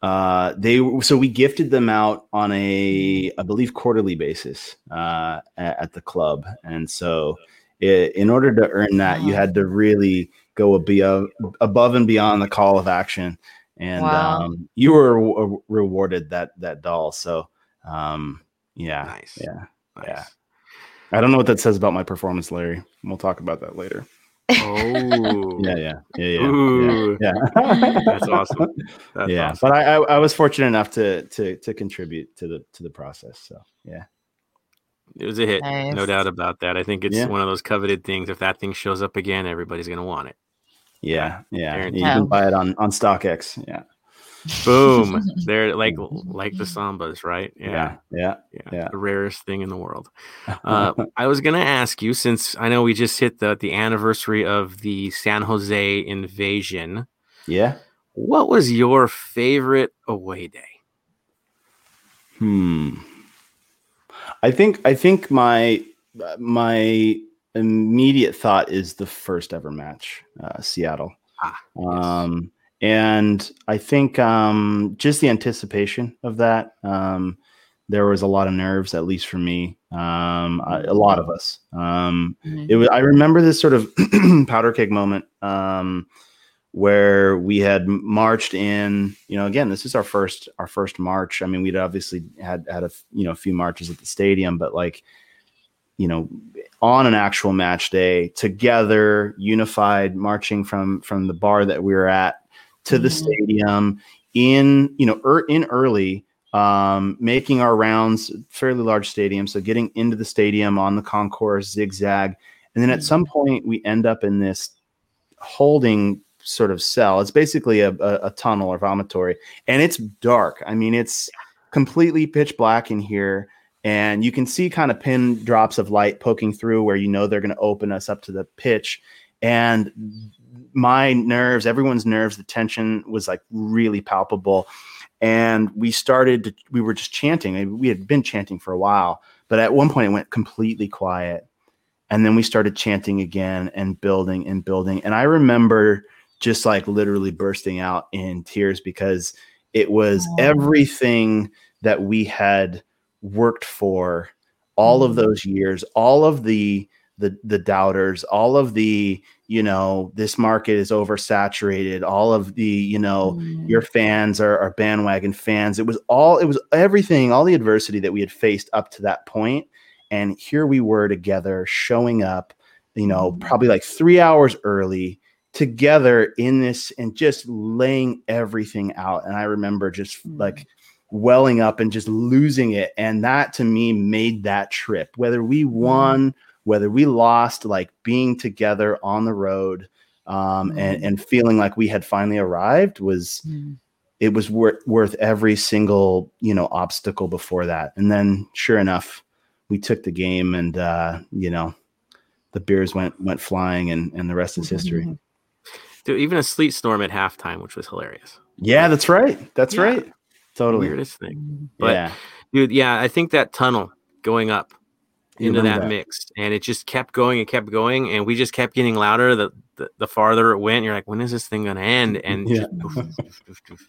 uh, they, so we gifted them out on a, I believe quarterly basis, uh, at, at the club. And so it, in order to earn that, wow. you had to really go above, above and beyond the call of action. And, wow. um, you were re- rewarded that, that doll. So, um, yeah, nice. yeah, nice. yeah. I don't know what that says about my performance, Larry. We'll talk about that later. Oh yeah, yeah, yeah, yeah, yeah, yeah. That's awesome. That's yeah, awesome. But I, I, I was fortunate enough to to to contribute to the to the process. So yeah, it was a hit, nice. No doubt about that. I think it's yeah. one of those coveted things. If that thing shows up again, everybody's gonna want it. Yeah, yeah. Guaranteed. You can buy it on on StockX. Yeah. Boom. They're like like the sambas, right? Yeah. Yeah, yeah, yeah. Yeah. The rarest thing in the world. Uh, I was going to ask you, since I know we just hit the, the anniversary of the San Jose invasion. Yeah. What was your favorite away day? Hmm. I think I think my my immediate thought is the first ever match, uh, Seattle. Ah, um yes. And I think um, just the anticipation of that, um, there was a lot of nerves, at least for me, um, I, a lot of us. Um, mm-hmm. It was. I remember this sort of powder keg moment um, where we had marched in. You know, again, this is our first our first march. I mean, we'd obviously had had a you know a few marches at the stadium, but like you know, on an actual match day, together, unified, marching from from the bar that we were at to the stadium in, you know, er, in early, um, making our rounds, fairly large stadium. So getting into the stadium on the concourse, zigzag. And then at some point we end up in this holding sort of cell. It's basically a, a, a tunnel or vomitory, and it's dark. I mean, it's completely pitch black in here, and you can see kind of pin drops of light poking through where, you know, they're going to open us up to the pitch. And my nerves, everyone's nerves, the tension was like really palpable. And we started, to, we were just chanting. We had been chanting for a while, but at one point it went completely quiet. And then we started chanting again and building and building. And I remember just like literally bursting out in tears because it was oh. everything that we had worked for all of those years, all of the The, the doubters, all of the, you know, this market is oversaturated, all of the, you know, mm. your fans are, are bandwagon fans. It was all, it was everything, all the adversity that we had faced up to that point. And here we were together showing up, you know, mm. probably like three hours early together in this and just laying everything out. And I remember just mm. like welling up and just losing it. And that to me made that trip, whether we won, mm. whether we lost, like being together on the road um, and, and feeling like we had finally arrived was, mm. it was wor- worth every single, you know, obstacle before that. And then sure enough, we took the game and, uh, you know, the beers went, went flying and, and the rest is history. Dude, even a sleet storm at halftime, which was hilarious. Yeah, that's right. That's yeah. right. Totally. Weirdest thing. But yeah. dude, yeah, I think that tunnel going up, into that, that mix, and it just kept going and kept going, and we just kept getting louder the the, the farther it went. You're like, when is this thing gonna end? And yeah. just, oof, oof, oof, oof,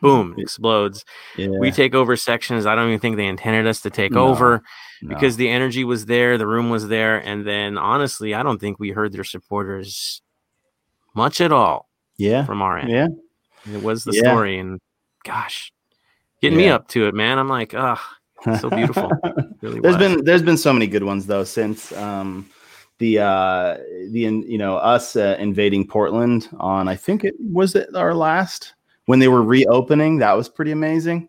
boom, explodes. Yeah. We take over sections. I don't even think they intended us to take no, over no. because the energy was there, the room was there, and then honestly, I don't think we heard their supporters much at all. Yeah, from our end. Yeah, it was the yeah. story, and gosh, getting yeah. me up to it, man. I'm like, ugh. So beautiful. Really there's was. been there's been so many good ones though since um, the uh, the you know us uh, invading Portland on I think it was it our last when they were reopening. That was pretty amazing.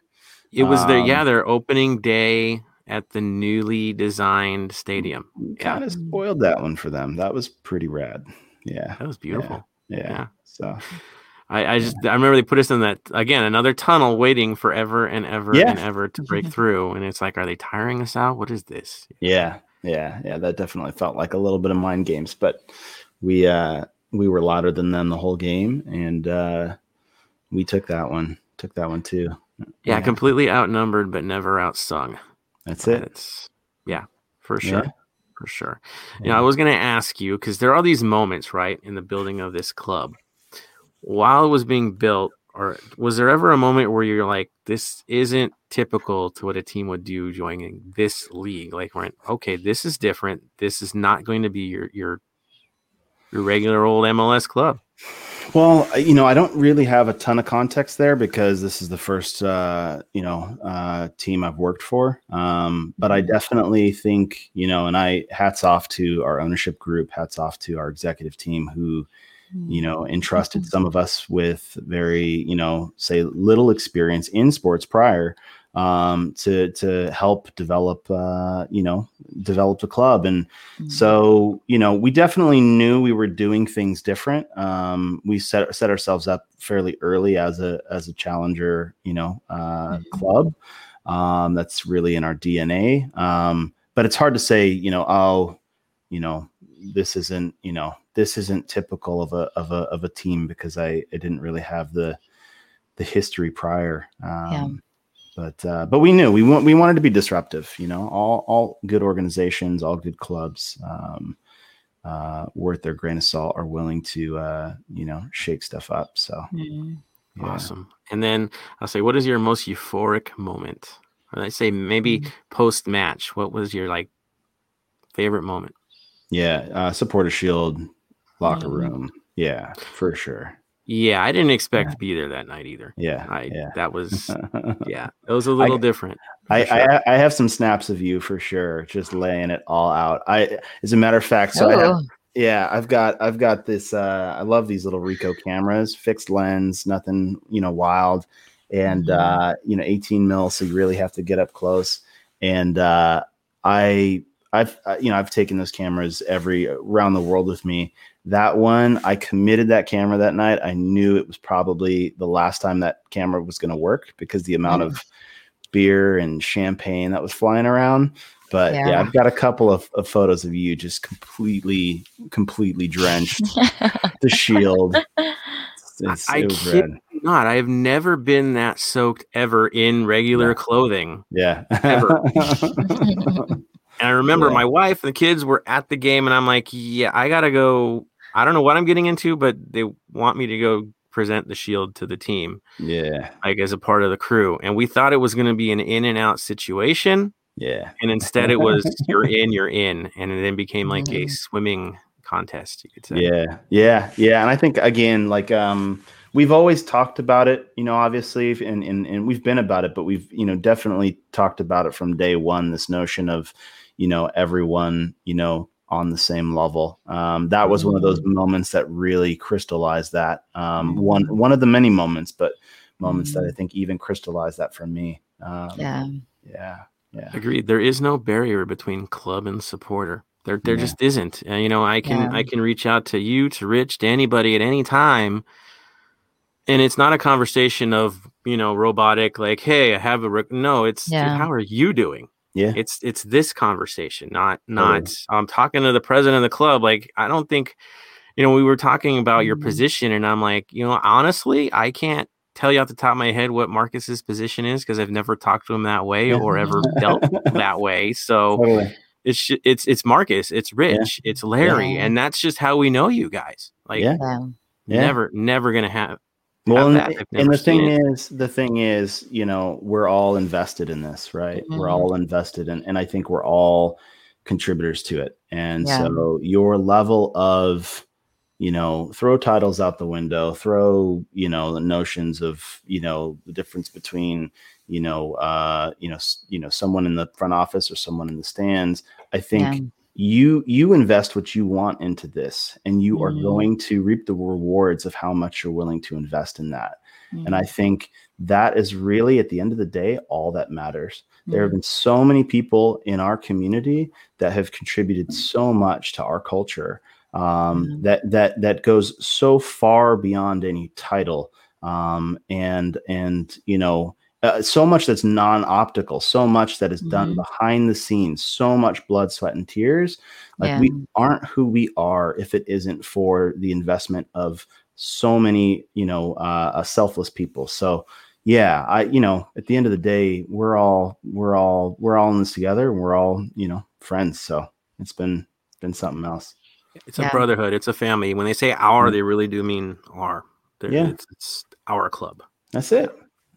It was um, their yeah their opening day at the newly designed stadium. Kind of yeah. spoiled that one for them. That was pretty rad. Yeah, that was beautiful. Yeah, yeah. yeah. So. I, I just I remember they put us in that again another tunnel waiting forever and ever yeah. and ever to break through, and it's like, are they tiring us out? What is this? Yeah, yeah, yeah. That definitely felt like a little bit of mind games, but we uh, we were louder than them the whole game, and uh, we took that one, took that one too. Yeah, yeah. Completely outnumbered, but never outsung. That's it. It's, yeah, for sure. Yeah. For sure. Yeah. Now I was going to ask you because there are these moments, right, in the building of this club. While it was being built, or was there ever a moment where you're like, this isn't typical to what a team would do joining this league? Like, we're in, okay, this is different. This is not going to be your your, your regular old M L S club. Well, you know, I don't really have a ton of context there because this is the first, uh, you know, uh, team I've worked for. Um, but I definitely think, you know, and I hats off to our ownership group, hats off to our executive team who, you know, entrusted some of us with very, you know, say little experience in sports prior um, to to help develop, uh, you know, develop the club. And mm-hmm. so, you know, we definitely knew we were doing things different. Um, we set set ourselves up fairly early as a as a challenger, you know, uh, mm-hmm. club. Um, that's really in our D N A. Um, but it's hard to say, you know, oh, you know, this isn't, you know, this isn't typical of a of a of a team because I, I didn't really have the the history prior. Um, yeah. But uh, but we knew we want we wanted to be disruptive, you know. All all good organizations, all good clubs, um, uh, worth their grain of salt, are willing to uh, you know shake stuff up. So mm-hmm. yeah. Awesome. And then I'll say, what is your most euphoric moment? Or I say maybe mm-hmm. post match. What was your like favorite moment? Yeah, uh, Supporter Shield locker mm-hmm. room. Yeah, for sure. Yeah, I didn't expect yeah. to be there that night either. Yeah, I, yeah. that was, yeah, it was a little I, different. I, sure. I I have some snaps of you for sure, just laying it all out. I, as a matter of fact, so oh. I have, yeah, I've got I've got this. Uh, I love these little Ricoh cameras, fixed lens, nothing you know wild, and uh, you know eighteen mil, so you really have to get up close. And uh, I I've you know I've taken those cameras every around the world with me. That one, I committed that camera that night. I knew it was probably the last time that camera was going to work because the amount mm. of beer and champagne that was flying around. But yeah, yeah I've got a couple of, of photos of you just completely, completely drenched. The shield. It's, it's I kid not. I have never been that soaked ever in regular yeah. clothing. Yeah. Ever. And I remember yeah. my wife and the kids were at the game and I'm like, yeah, I got to go. I don't know what I'm getting into, but they want me to go present the shield to the team. Yeah. Like as a part of the crew. And we thought it was going to be an in and out situation. Yeah. And instead it was you're in, you're in. And it then became like a swimming contest, you could say. Yeah. Yeah. Yeah. And I think again, like um, we've always talked about it, you know, obviously, and, and, and we've been about it, but we've, you know, definitely talked about it from day one, this notion of, you know, everyone, you know, on the same level. Um, that was one of those moments that really crystallized that. Um, one, one of the many moments, but moments mm-hmm. that I think even crystallized that for me. Um, yeah. Yeah. Yeah. Agreed. There is no barrier between club and supporter. There, there yeah. just isn't. And, you know, I can, yeah. I can reach out to you, to Rich, to anybody at any time. And it's not a conversation of, you know, robotic, like, hey, I have a, re-. no, it's yeah. dude, how are you doing? Yeah, it's it's this conversation, not not I'm um, talking to the president of the club. Like, I don't think, you know, we were talking about your position and I'm like, you know, honestly, I can't tell you off the top of my head what Marcus's position is because I've never talked to him that way or ever dealt that way. So totally. it's it's it's Marcus, it's Rich, yeah. it's Larry. Yeah. And that's just how we know you guys. Like, yeah. never, never going to have. Well, and, and the thing it. is, the thing is, you know, we're all invested in this, right? Mm-hmm. We're all invested in, and I think we're all contributors to it. And yeah. so your level of, you know, throw titles out the window, throw, you know, the notions of, you know, the difference between, you know, uh, you know, you know, someone in the front office or someone in the stands. I think yeah. you, you invest what you want into this and you are mm. going to reap the rewards of how much you're willing to invest in that. Mm. And I think that is really at the end of the day, all that matters. Mm. There have been so many people in our community that have contributed so much to our culture um, mm. that, that, that goes so far beyond any title. Um, and, and, you know, Uh, so much that's non-optical, so much that is done mm-hmm. behind the scenes, so much blood, sweat, and tears. Like yeah. we aren't who we are if it isn't for the investment of so many, you know, uh, selfless people. So, yeah, I, you know, at the end of the day, we're all, we're all, we're all in this together, and we're all, you know, friends. So it's been, been something else. It's yeah. a brotherhood. It's a family. When they say "our," mm-hmm. they really do mean "our." They're, yeah, it's, it's our club. That's it.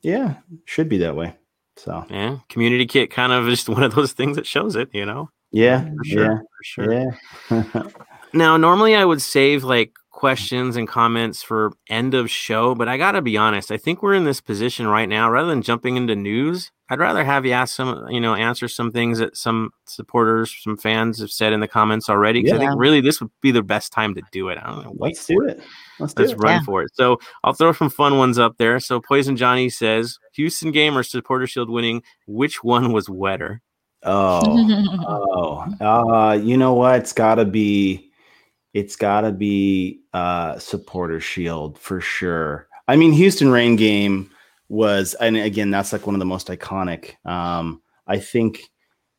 Yeah, should be that way. So yeah, community kit kind of just one of those things that shows it, you know. Yeah, for sure. Yeah, for sure. Yeah. Now, normally I would save like questions and comments for end of show, but I gotta be honest, I think we're in this position right now, rather than jumping into news, I'd rather have you ask some, you know, answer some things that some supporters, some fans have said in the comments already. Because yeah. I think really this would be the best time to do it. I don't know. Let's do it. it. Let's do Let's it. run yeah. for it. So I'll throw some fun ones up there. So Poison Johnny says, Houston game or Supporter Shield winning, which one was wetter? Oh, oh, uh, you know what? It's gotta be, it's gotta be uh, Supporter Shield for sure. I mean, Houston rain game was, and again, that's like one of the most iconic. Um, I think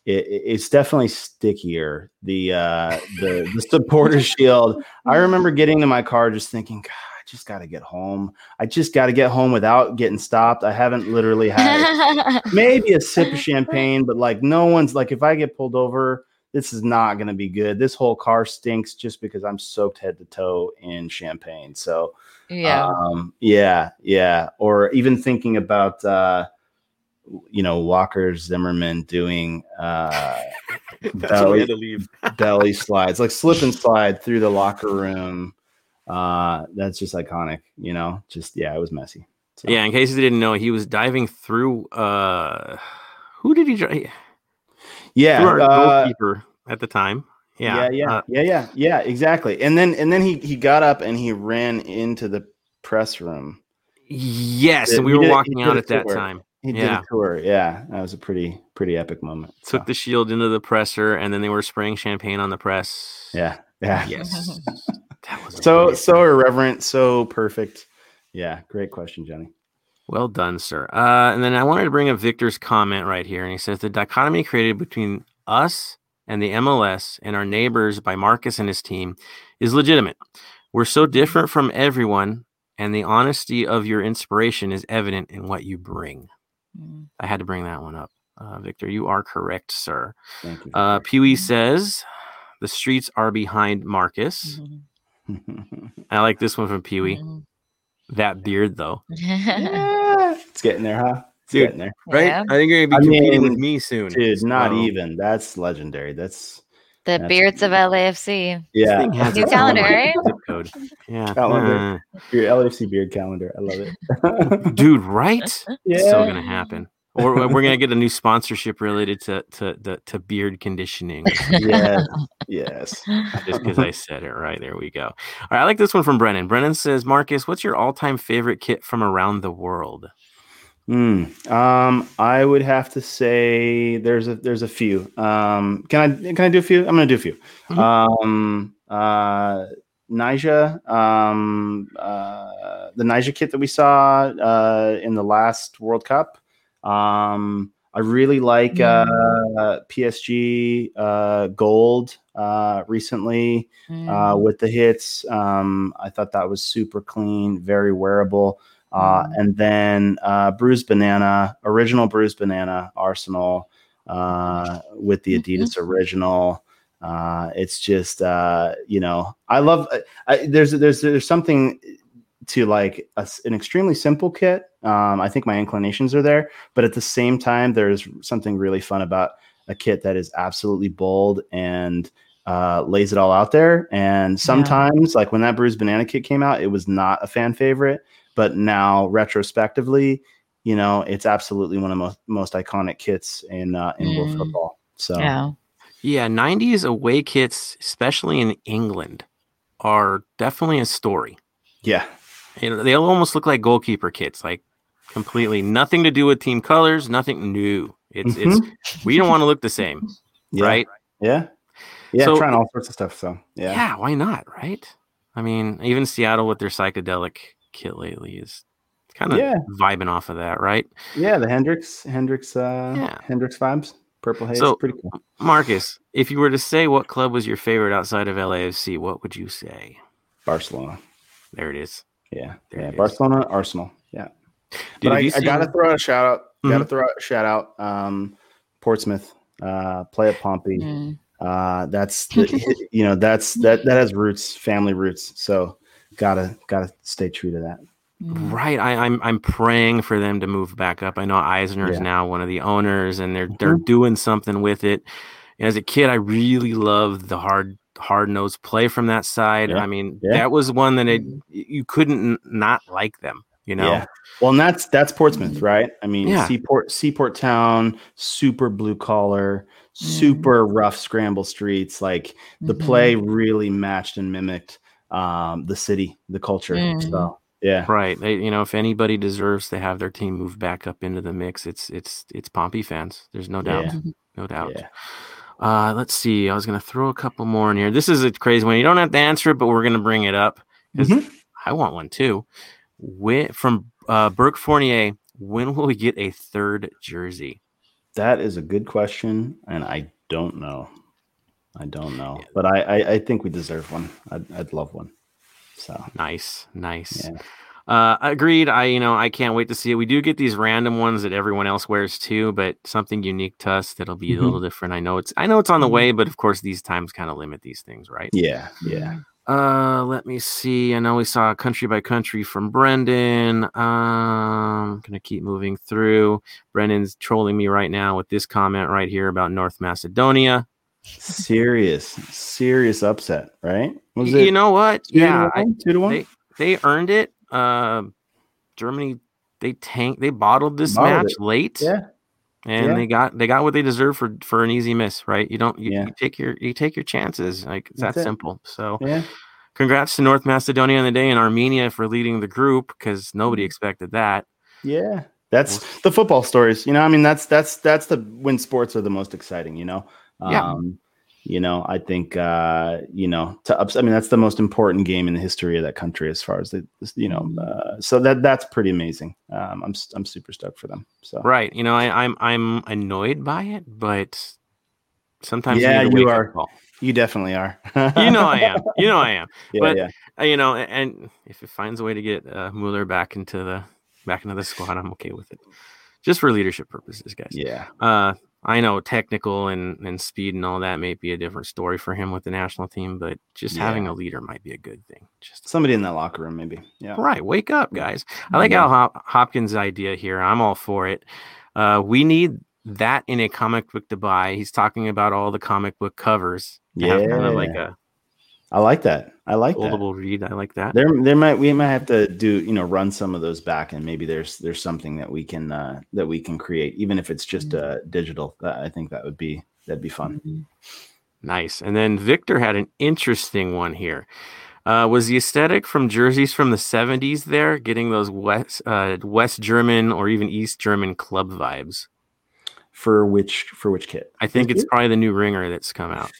it, it's definitely stickier. The uh, the the Supporter Shield. I remember getting to my car, just thinking, God, I just got to get home. I just got to get home without getting stopped. I haven't literally had maybe a sip of champagne, but like no one's like, if I get pulled over, this is not going to be good. This whole car stinks just because I'm soaked head to toe in champagne. So yeah. Um, yeah. Yeah. Or even thinking about, uh, you know, Walker Zimmerman doing uh, belly, belly slides, like slip and slide through the locker room. Uh, that's just iconic, you know, just, yeah, it was messy. So. Yeah. In case you didn't know, he was diving through, uh, who did he drive? Yeah, uh, goalkeeper at the time. Yeah, yeah, yeah, uh, yeah, yeah, yeah, exactly. And then and then he he got up and he ran into the press room. Yes, and we were walking out at that time. He did a tour. Yeah, that was a pretty pretty epic moment. Took the shield into the presser, and then they were spraying champagne on the press. Yeah, yeah, yes. That was so so irreverent, so perfect. Yeah, great question, Johnny. Well done, sir. Uh, and then I wanted to bring up Victor's comment right here. And he says, the dichotomy created between us and the M L S and our neighbors by Marcus and his team is legitimate. We're so different from everyone, and the honesty of your inspiration is evident in what you bring. Mm-hmm. I had to bring that one up. Uh, Victor, you are correct, sir. Thank you. Uh, Pee-wee says, the streets are behind Marcus. Mm-hmm. I like this one from Pee-wee. Mm-hmm. That beard, though. Yeah, it's getting there, huh? It's dude, getting there, right? Yeah. I think you're gonna be competing I mean, with me soon. Dude, not oh. even. That's legendary. That's the that's beards amazing. Of L A F C. Yeah, yeah. New calendar, right? Code. Yeah, calendar. Uh, Your L A F C beard calendar. I love it, dude. Right? Yeah, it's still gonna happen. Or we're gonna get a new sponsorship related to to to, to beard conditioning. Yes, yes. Just because I said it right. There we go. All right, I like this one from Brennan. Brennan says, Marcus, what's your all-time favorite kit from around the world? Mm, um, I would have to say there's a there's a few. Um, can I can I do a few? I'm gonna do a few. Mm-hmm. Um, uh, Nyjah, um, uh, the Nyjah kit that we saw uh, in the last World Cup. Um, I really like uh, mm. P S G uh, Gold uh, recently mm. uh, with the hits. Um, I thought that was super clean, very wearable. Uh, mm. And then uh, Bruised Banana, original Bruised Banana Arsenal uh, with the Adidas mm-hmm. original. Uh, it's just uh, you know, I love. I, there's there's there's something to like a, an extremely simple kit. Um, I think my inclinations are there, but at the same time, there's something really fun about a kit that is absolutely bold and uh, lays it all out there. And sometimes yeah. like when that Bruised Banana kit came out, it was not a fan favorite, but now retrospectively, you know, it's absolutely one of the most, most iconic kits in, uh, in mm. world football. So yeah. yeah, nineties away kits, especially in England, are definitely a story. Yeah. You know, they almost look like goalkeeper kits, like, completely nothing to do with team colors, nothing new. It's mm-hmm. it's we don't want to look the same, yeah. right? Yeah, yeah. So, trying all sorts of stuff. So yeah, yeah. Why not? Right? I mean, even Seattle with their psychedelic kit lately is kind of yeah. vibing off of that, right? Yeah, the Hendrix, Hendrix, uh, yeah. Hendrix vibes. Purple haze, so, pretty cool. Marcus, if you were to say what club was your favorite outside of L A F C, what would you say? Barcelona. There it is. Yeah, there yeah. It Barcelona, is. Arsenal. Yeah. Dude, but I, I gotta that? throw a shout out. Gotta mm-hmm. throw out a shout out. Um, Portsmouth, uh, play at Pompey. Mm. Uh, that's the, you know that's that that has roots, family roots. So gotta gotta stay true to that. Right. I, I'm I'm praying for them to move back up. I know Eisner is yeah. now one of the owners, and they're mm-hmm. they're doing something with it. And as a kid, I really loved the hard hard-nosed play from that side. Yeah. I mean, yeah. that was one that it, you couldn't not like them, you know? Yeah. Well, and that's, that's Portsmouth, right? I mean, yeah. Seaport, Seaport town, super blue collar, mm-hmm. super rough scramble streets. Like the mm-hmm. play really matched and mimicked um, the city, the culture. Mm. So, yeah. Right. They, you know, if anybody deserves to have their team move back up into the mix, it's, it's, it's Pompey fans. There's no doubt. Yeah. No doubt. Yeah. Uh, let's see. I was going to throw a couple more in here. This is a crazy one. You don't have to answer it, but we're going to bring it up because mm-hmm. I want one too. When, from uh, Burke Fournier, when will we get a third jersey? That is a good question, and I don't know. I don't know, yeah. but I, I, I think we deserve one. I'd, I'd love one. So nice, nice. Yeah. Uh, agreed. I, you know, I can't wait to see it. We do get these random ones that everyone else wears too, but something unique to us that'll be mm-hmm. a little different. I know it's, I know it's on the way, but of course these times kind of limit these things, right? Yeah. Yeah. Uh, let me see. I know we saw country by country from Brendan. Um, I'm going to keep moving through. Brendan's trolling me right now with this comment right here about North Macedonia. Serious, serious upset, right? Was it, you know what? Two yeah. To one? Two to one? They, they earned it. Uh, Germany, they tanked, they bottled this bottled match it. late, yeah, and yeah. they got they got what they deserved for, for an easy miss, right? You don't you, yeah. you take your you take your chances, like it's That's that it. simple. So, yeah. congrats to North Macedonia on the day and Armenia for leading the group because nobody expected that. Yeah. That's the football stories, you know. I mean, that's that's that's the when sports are the most exciting, you know. Um, yeah. You know, I think, uh, you know, to ups- I mean, that's the most important game in the history of that country as far as, the, you know, uh, so that that's pretty amazing. Um, I'm I'm super stoked for them. So Right. You know, I, I'm I'm annoyed by it, but sometimes yeah, you, you are. You definitely are. you know, I am. You know, I am. Yeah, but, yeah. Uh, you know, and if it finds a way to get uh, Mueller back into the back into the squad, I'm okay with it. Just for leadership purposes, guys. Yeah. Uh I know technical and, and speed and all that may be a different story for him with the national team, but just yeah. having a leader might be a good thing. Just somebody in that locker room, maybe. Yeah. Right. Wake up, guys. I like yeah. Al Hop- Hopkins' idea here. I'm all for it. Uh, we need that in a comic book to buy. He's talking about all the comic book covers. Yeah. Have kind of like a I like that. I like foldable that. read. I like that. There, there might we might have to do you know run some of those back, and maybe there's there's something that we can uh, that we can create, even if it's just uh, digital. Uh, I think that would be that'd be fun. Nice. And then Victor had an interesting one here. Uh, was the aesthetic from jerseys from the seventies there getting those West uh, West German or even East German club vibes? For which for which kit? I think Thank it's you. probably the new Ringer that's come out.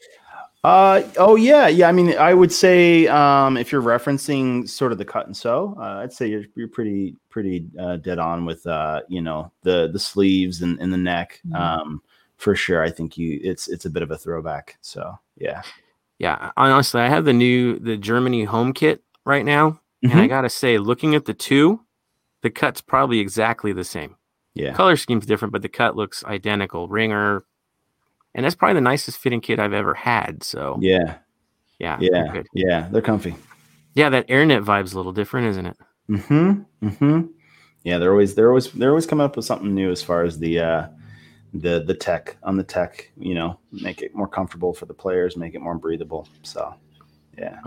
Uh oh yeah yeah I mean I would say um if you're referencing sort of the cut and sew uh, I'd say you're you're pretty pretty uh, dead on with uh you know the the sleeves and, and the neck mm-hmm. um for sure I think you it's it's a bit of a throwback so yeah yeah honestly I have the new the Germany home kit right now mm-hmm. and I gotta say looking at the two the cut's probably exactly the same yeah color scheme's different but the cut looks identical Ringer. And that's probably the nicest fitting kit I've ever had. So yeah, yeah, yeah, they're yeah. They're comfy. Yeah, that AirNet vibe's a little different, isn't it? Mm-hmm. Mm-hmm. Yeah, they're always they're always they're always coming up with something new as far as the uh, the the tech on the tech. You know, make it more comfortable for the players, make it more breathable. So yeah,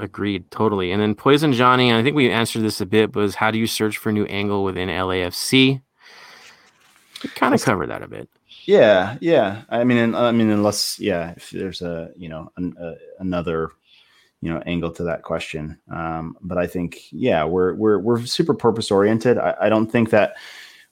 agreed totally. And then Poison Johnny, and I think we answered this a bit, was how do you search for a new angle within L A F C? We kind of covered that a bit. Yeah, yeah. I mean, I mean, unless, yeah, if there's a, you know, an, a, another, you know, angle to that question. Um, but I think, yeah, we're we're we're super purpose oriented. I, I don't think that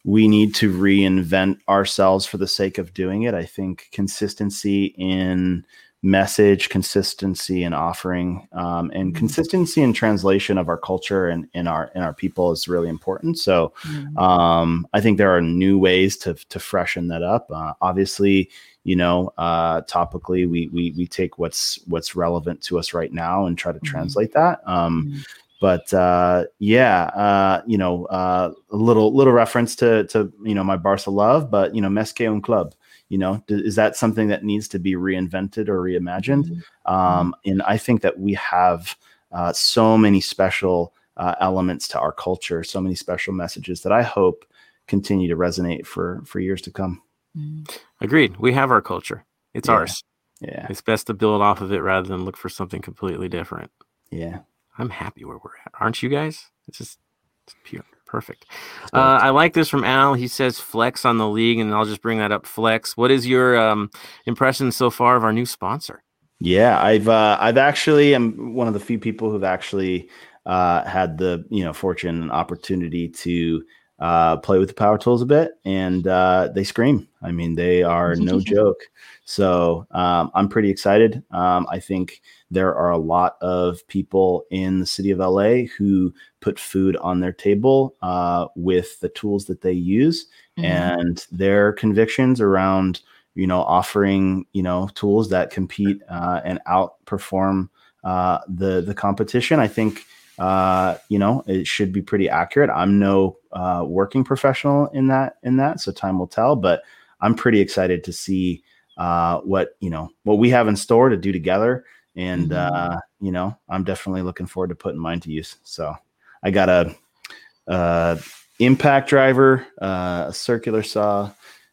we need to reinvent ourselves for the sake of doing it. I think consistency in message, consistency in offering, um, and consistency in translation of our culture and in our in our people is really important. So um, I think there are new ways to to freshen that up. Uh, obviously, you know, uh, topically, we we we take what's what's relevant to us right now and try to translate that. Um, mm-hmm. But uh, yeah, uh, you know, uh, a little little reference to to you know my Barca love, but you know, Mesque un club. You know, is that something that needs to be reinvented or reimagined? Mm-hmm. Um, and I think that we have uh, so many special uh, elements to our culture, so many special messages that I hope continue to resonate for, for years to come. Mm-hmm. Agreed. We have our culture. It's yeah. ours. Yeah. It's best to build off of it rather than look for something completely different. Yeah. I'm happy where we're at. Aren't you guys? It's just it's pure. Perfect. Uh, I like this from Al. He says flex on the league, and I'll just bring that up. Flex. What is your um, impression so far of our new sponsor? Yeah, I've uh, I've actually am one of the few people who've actually uh, had the you know fortune and opportunity to uh, play with the power tools a bit, and uh, they scream. I mean, they are no joke. So um, I'm pretty excited. Um, I think there are a lot of people in the city of L A who put food on their table uh, with the tools that they use, mm-hmm. and their convictions around, you know, offering, you know, tools that compete uh, and outperform uh, the, the competition. I think, uh, you know, it should be pretty accurate. I'm no uh, working professional in that, in that, so time will tell, but I'm pretty excited to see uh, what, you know, what we have in store to do together. And, uh, you know, I'm definitely looking forward to putting mine to use. So I got a, uh, impact driver, uh, a circular saw,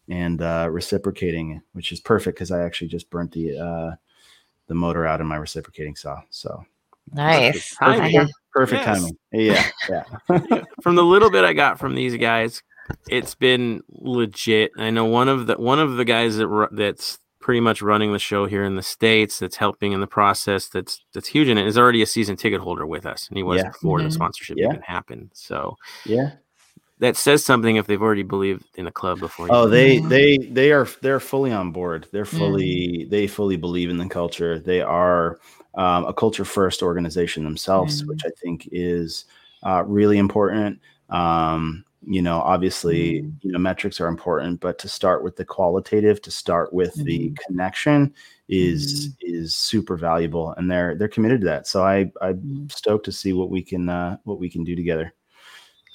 and, uh, reciprocating, which is perfect. Cause I actually just burnt the, uh, the motor out in my reciprocating saw. So nice. Perfect, perfect yes. timing. Yeah. Yeah. From the little bit I got from these guys, it's been legit. I know one of the, one of the guys that that's, pretty much running the show here in the States, that's helping in the process, that's that's huge in it, is already a season ticket holder with us, and he was yeah. before mm-hmm. the sponsorship yeah. even happened. So yeah, that says something if they've already believed in the club before. Oh, they know. they they are they're fully on board. They're fully mm. they fully believe in the culture. They are um, a culture first organization themselves, mm. which I think is uh, really important. Um, You know, obviously, mm-hmm. you know, metrics are important, but to start with the qualitative, to start with mm-hmm. the connection is mm-hmm. is super valuable, and they're they're committed to that. So I I'm mm-hmm. stoked to see what we can uh, what we can do together.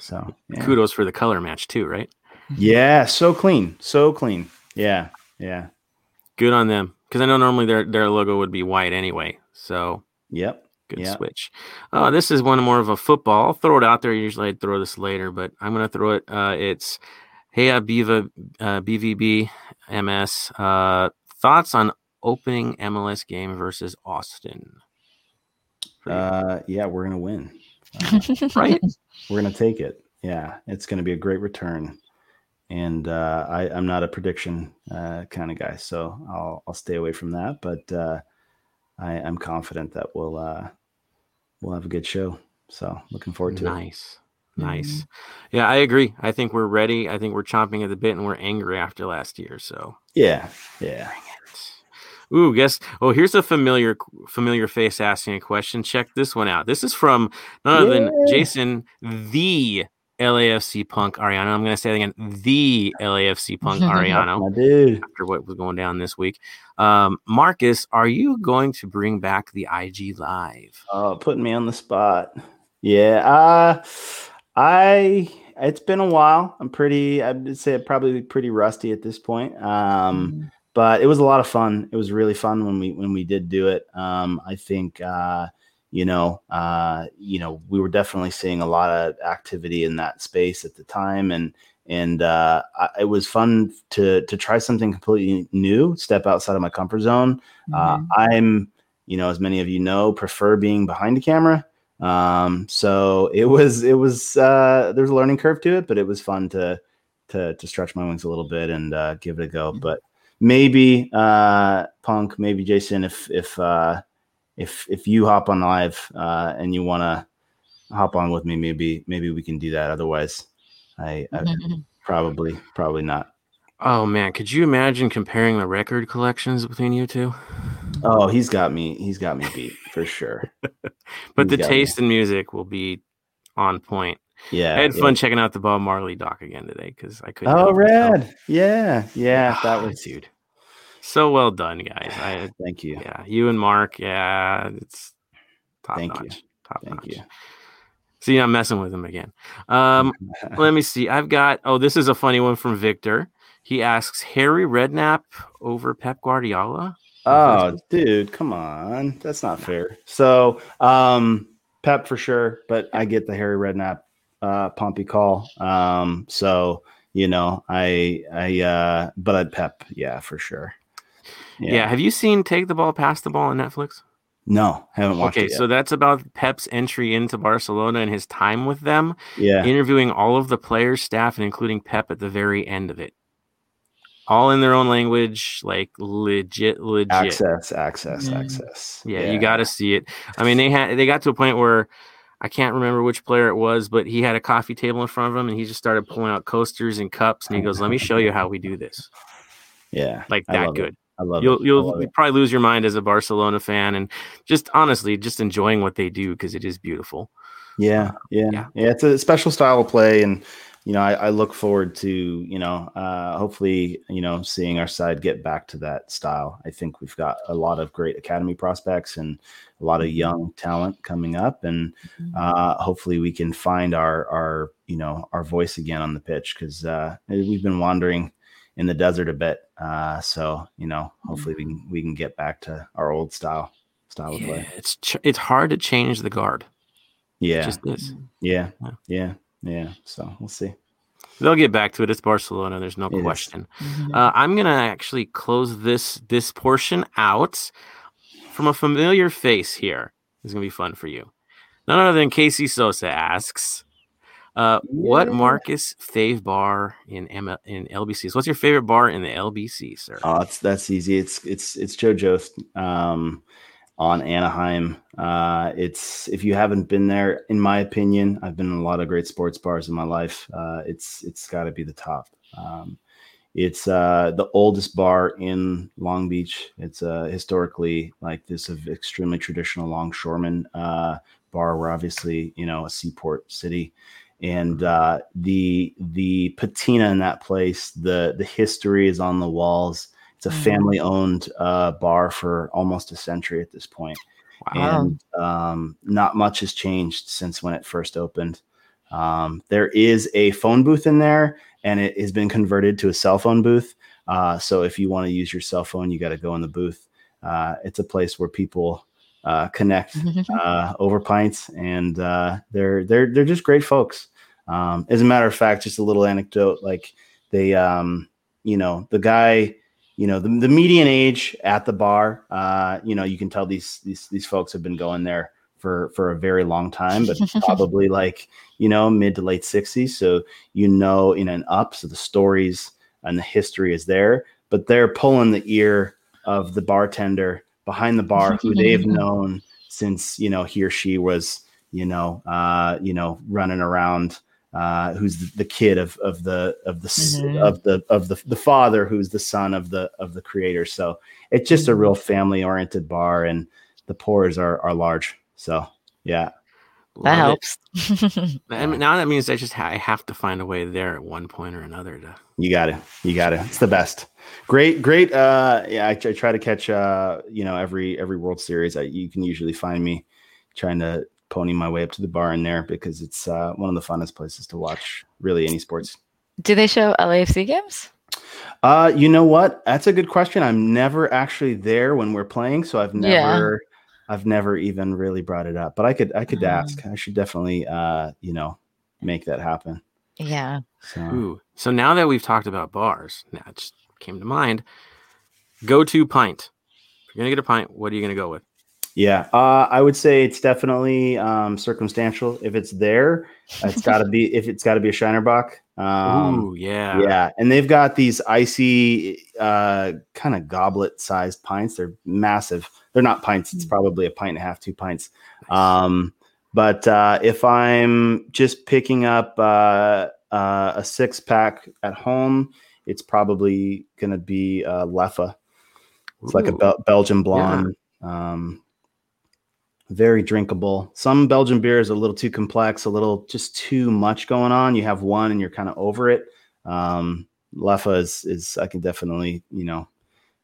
So yeah. Kudos for the color match too, right? Yeah, so clean, so clean. Yeah, yeah. Good on them, because I know normally their their logo would be white anyway. So yep. Good yeah. switch. Uh, this is one more of a football. I'll throw it out there. Usually I'd throw this later, but I'm going to throw it. Uh, it's Hey, uh, Biva, uh, B V B, M S. Uh, thoughts on opening M L S game versus Austin? Uh, yeah, we're going to win. Uh, right? We're going to take it. Yeah, it's going to be a great return. And uh, I, I'm not a prediction uh, kind of guy, so I'll, I'll stay away from that. But uh, I, I'm confident that we'll uh, we'll have a good show. So looking forward to nice. it. Nice. Nice. Mm-hmm. Yeah, I agree. I think we're ready. I think we're chomping at the bit, and we're angry after last year. So yeah. Yeah. Ooh, guess. Oh, here's a familiar familiar face asking a question. Check this one out. This is from none other yeah. than Jason, the L A F C Punk Ariano. I'm going to say it again. The L A F C Punk Ariano. Dude. After what was going down this week. Um, Marcus, are you going to bring back the I G Live? Oh, putting me on the spot. Yeah. Uh, I, it's been a while. I'm pretty, I'd say I'd probably pretty rusty at this point. Um, mm-hmm. but it was a lot of fun. It was really fun when we, when we did do it. Um, I think, uh, You know, uh, you know, we were definitely seeing a lot of activity in that space at the time, and and uh, I, it was fun to to try something completely new, step outside of my comfort zone. Mm-hmm. Uh, I'm, you know, as many of you know, prefer being behind the camera. Um, so it was it was uh, there's a learning curve to it, but it was fun to to to stretch my wings a little bit and uh, give it a go. Mm-hmm. But maybe uh, Punk, maybe Jason, if if. Uh, If if you hop on live uh, and you want to hop on with me, maybe maybe we can do that. Otherwise, I, I probably probably not. Oh man, could you imagine comparing the record collections between you two? Oh, he's got me. He's got me beat for sure. But he's the taste me. in music will be on point. Yeah, I had yeah. fun checking out the Bob Marley doc again today because I couldn't. Oh, Red. Myself. Yeah, yeah, oh, that was dude. So well done, guys. I, Thank you. Yeah, you and Mark. Yeah, it's top Thank notch. You. Top Thank notch. You. See, I'm messing with him again. Um, let me see. I've got. Oh, this is a funny one from Victor. He asks Harry Redknapp over Pep Guardiola. Oh, dude, come on, that's not fair. So, um, Pep for sure, but I get the Harry Redknapp uh, Pompey call. Um, so you know, I I uh, but I'd Pep, yeah, for sure. Yeah. yeah. Have you seen Take the Ball, Pass the Ball on Netflix? No, haven't watched okay, it yet. So that's about Pep's entry into Barcelona and his time with them, yeah. interviewing all of the players, staff, and including Pep at the very end of it. All in their own language, like legit, legit. Access, access, mm. access. Yeah, yeah. You got to see it. I mean, they had they got to a point where I can't remember which player it was, but he had a coffee table in front of him, and he just started pulling out coasters and cups, and he goes, let me show you how we do this. Yeah. Like that good. It. I love you'll, it. You'll love probably it. lose your mind as a Barcelona fan, and just honestly, just enjoying what they do because it is beautiful. Yeah, yeah, yeah, yeah. It's a special style of play, and you know, I, I look forward to you know, uh, hopefully, you know, seeing our side get back to that style. I think we've got a lot of great academy prospects and a lot of young talent coming up, and uh, hopefully, we can find our our you know our voice again on the pitch because uh, we've been wandering in the desert a bit. Uh, so, you know, hopefully we can, we can get back to our old style, style yeah, of play. It's, ch- it's hard to change the guard. Yeah. It just is. Yeah. Yeah. Yeah. Yeah. So we'll see. They'll get back to it. It's Barcelona. There's no it question. Mm-hmm. Uh, I'm going to actually close this, this portion out from a familiar face here. It's going to be fun for you. None other than Casey Sosa asks, Uh, yeah. what Marcus fave bar in M L, in L B Cs? What's your favorite bar in the L B C, sir? Oh, it's, that's easy. It's it's it's Joe Jost um, on Anaheim. Uh, it's if you haven't been there, in my opinion, I've been in a lot of great sports bars in my life. Uh, it's it's got to be the top. Um, it's uh, the oldest bar in Long Beach. It's uh, historically like this of extremely traditional longshoreman uh, bar. We're obviously you know a seaport city. And uh, the the patina in that place, the the history is on the walls. It's a family-owned uh, bar for almost a century at this point. Wow. And um, not much has changed since when it first opened. Um, there is a phone booth in there, and it has been converted to a cell phone booth. Uh, so if you want to use your cell phone, you got to go in the booth. Uh, it's a place where people uh, connect, uh, over pints and, uh, they're, they're, they're just great folks. Um, as a matter of fact, just a little anecdote, like they, um, you know, the guy, you know, the, the median age at the bar, uh, you know, you can tell these, these, these folks have been going there for, for a very long time, but probably like, you know, mid to late sixties. So, you know, in an up, so the stories and the history is there, but they're pulling the ear of the bartender behind the bar who they've known since, you know, he or she was, you know, uh, you know, running around, uh, who's the, the kid of, of the, of the, mm-hmm. of the, of the, the father, who's the son of the, of the creator. So it's just a real family oriented bar and the pours are, are large. So, yeah. That Love helps. I mean, now that means that just ha- I have to find a way there at one point or another. To... You got it. You got it. It's the best. Great, great. Uh, yeah, I, I try to catch. Uh, you know, every every World Series, I, you can usually find me trying to pony my way up to the bar in there because it's uh, one of the funnest places to watch really any sports. Do they show L A F C games? Uh, you know what? That's a good question. I'm never actually there when we're playing, so I've never. Yeah. I've never even really brought it up, but I could, I could um, ask. I should definitely, uh, you know, make that happen. Yeah. So, Ooh. so now that we've talked about bars, now it just came to mind. Go to pint. If you're gonna get a pint, what are you gonna go with? Yeah, uh, I would say it's definitely um, circumstantial. If it's there, it's gotta be. If it's gotta be a Shinerbach. Um, Ooh, yeah, yeah. And they've got these icy, uh, kind of goblet-sized pints. They're massive. They're not pints. It's probably a pint and a half, two pints. Um, but uh, if I'm just picking up uh, uh, a six pack at home, it's probably going to be uh, Leffe. It's Ooh. like a Be- Belgian blonde. Yeah. Um, very drinkable. Some Belgian beers are a little too complex, a little just too much going on. You have one and you're kind of over it. Um, Leffe is, is I can definitely, you know,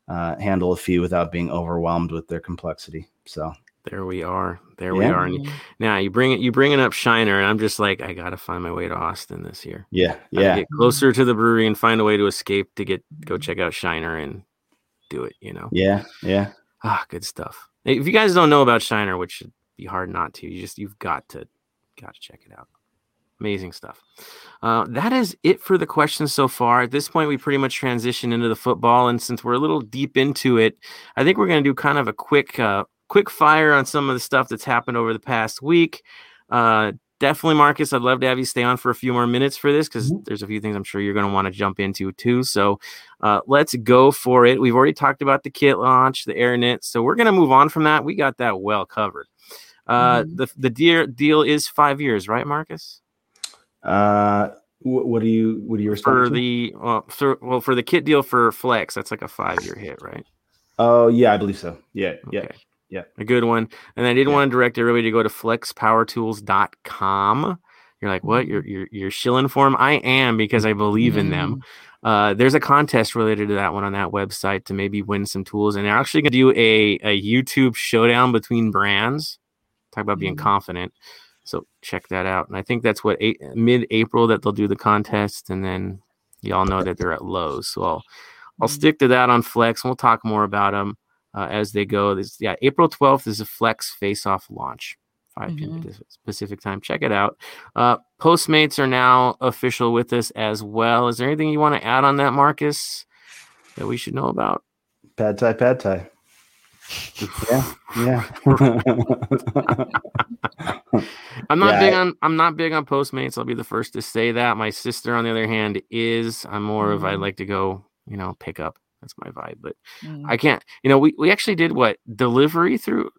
Uh, handle a few without being overwhelmed with their complexity. So there we are. There yeah. we are. And now you bring it, you bringing up Shiner and I'm just like, I got to find my way to Austin this year. Yeah. Yeah. Get closer to the brewery and find a way to escape to get, go check out Shiner and do it, you know? Yeah. Yeah. Ah, good stuff. If you guys don't know about Shiner, which should be hard not to, you just, you've got to, got to check it out. Amazing stuff. Uh, that is it for the questions so far. At this point, we pretty much transition into the football. And since we're a little deep into it, I think we're going to do kind of a quick, uh, quick fire on some of the stuff that's happened over the past week. Uh, definitely, Marcus, I'd love to have you stay on for a few more minutes for this, because there's a few things I'm sure you're going to want to jump into too. So uh, let's go for it. We've already talked about the kit launch, the AirKnit. So we're going to move on from that. We got that well covered. Uh, mm-hmm. The, the dear deal is five years, right, Marcus? Uh, what, what do you, what do you respond for to? the, well for, well, for the kit deal for Flex, that's like a five-year hit, right? Oh yeah, I believe so. Yeah. Okay. Yeah. Yeah. A good one. And I did yeah. want to direct everybody to go to flex power tools dot com. You're like, what? You're, you're, you're shilling for them. I am, because I believe in them. Uh, there's a contest related to that one on that website to maybe win some tools. And they're actually going to do a, a YouTube showdown between brands. Talk about being mm-hmm. confident. So check that out. And I think that's what eight, mid-April that they'll do the contest. And then y'all know that they're at Lowe's. So I'll, I'll stick to that on Flex. And we'll talk more about them uh, as they go. This, yeah, April twelfth is a Flex face-off launch, five p.m. Mm-hmm. Pacific time. Check it out. Uh, Postmates are now official with us as well. Is there anything you want to add on that, Marcus, that we should know about? Pad Thai, Pad Thai. yeah yeah I'm not yeah, big I, on I'm not big on Postmates. I'll be the first to say that. My sister, on the other hand, is. I'm more mm-hmm. of I like to go, you know, pick up. That's my vibe. But mm-hmm. I can't, you know, we, we actually did what delivery through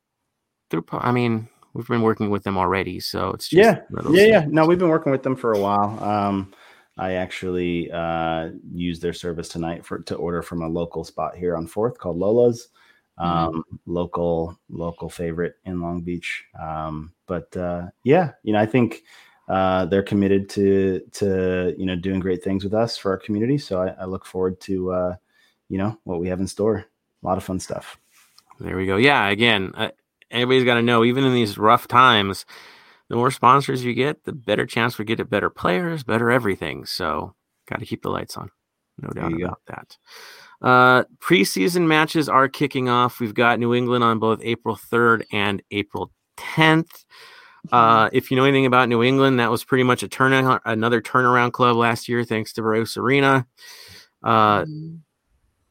through I mean, we've been working with them already, so it's just yeah yeah yeah no we've been working with them for a while. um I actually uh used their service tonight for to order from a local spot here on fourth called Lola's. Um, mm-hmm. local, local favorite in Long Beach. Um, but, uh, yeah, you know, I think, uh, they're committed to, to, you know, doing great things with us for our community. So I, I look forward to, uh, you know, what we have in store. A lot of fun stuff. There we go. Yeah. Again, uh, everybody's got to know, even in these rough times, the more sponsors you get, the better chance we get at better players, better everything. So got to keep the lights on. No doubt about that. Uh, preseason matches are kicking off. We've got New England on both April third and April tenth. Uh, if you know anything about New England, that was pretty much a turn another turnaround club last year, thanks to Bruce Arena. Uh,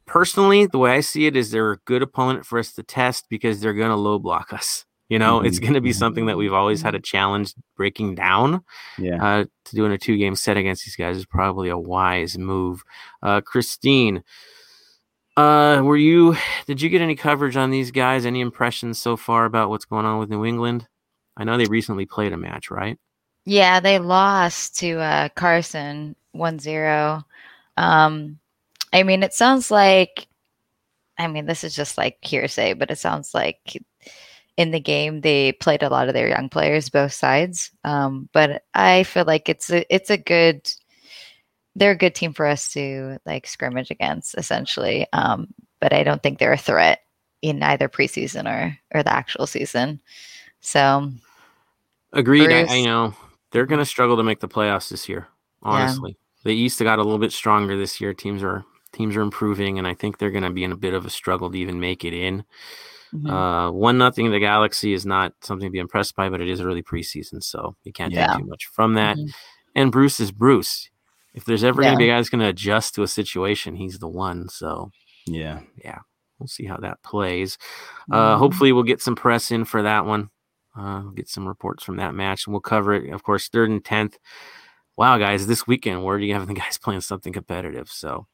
personally, the way I see it is they're a good opponent for us to test, because they're going to low block us. You know, mm-hmm. it's going to be something that we've always had a challenge breaking down. Yeah. Uh, to do in a two-game set against these guys is probably a wise move. Uh, Christine, uh, were you? Did you get any coverage on these guys? Any impressions so far about what's going on with New England? I know they recently played a match, right? Yeah, they lost to uh, Carson one zero. Um, I mean, it sounds like. I mean, this is just like hearsay, but it sounds like. In the game, they played a lot of their young players, both sides. Um, but I feel like it's a, it's a good, they're a good team for us to like scrimmage against, essentially. Um, but I don't think they're a threat in either preseason or or the actual season. So, agreed. Bruce, I, I know they're going to struggle to make the playoffs this year. Honestly, yeah. The East got a little bit stronger this year. Teams are teams are improving, and I think they're going to be in a bit of a struggle to even make it in. Uh, one nothing. The Galaxy is not something to be impressed by, but it is early preseason, so you can't yeah. take too much from that. Mm-hmm. And Bruce is Bruce. If there's ever yeah. going to be a guy that's going to adjust to a situation, he's the one. So yeah, yeah, we'll see how that plays. Uh, mm-hmm. Hopefully, we'll get some press in for that one. Uh, we'll get some reports from that match, and we'll cover it, of course, third and tenth. Wow, guys, this weekend we're already having the guys playing something competitive. So.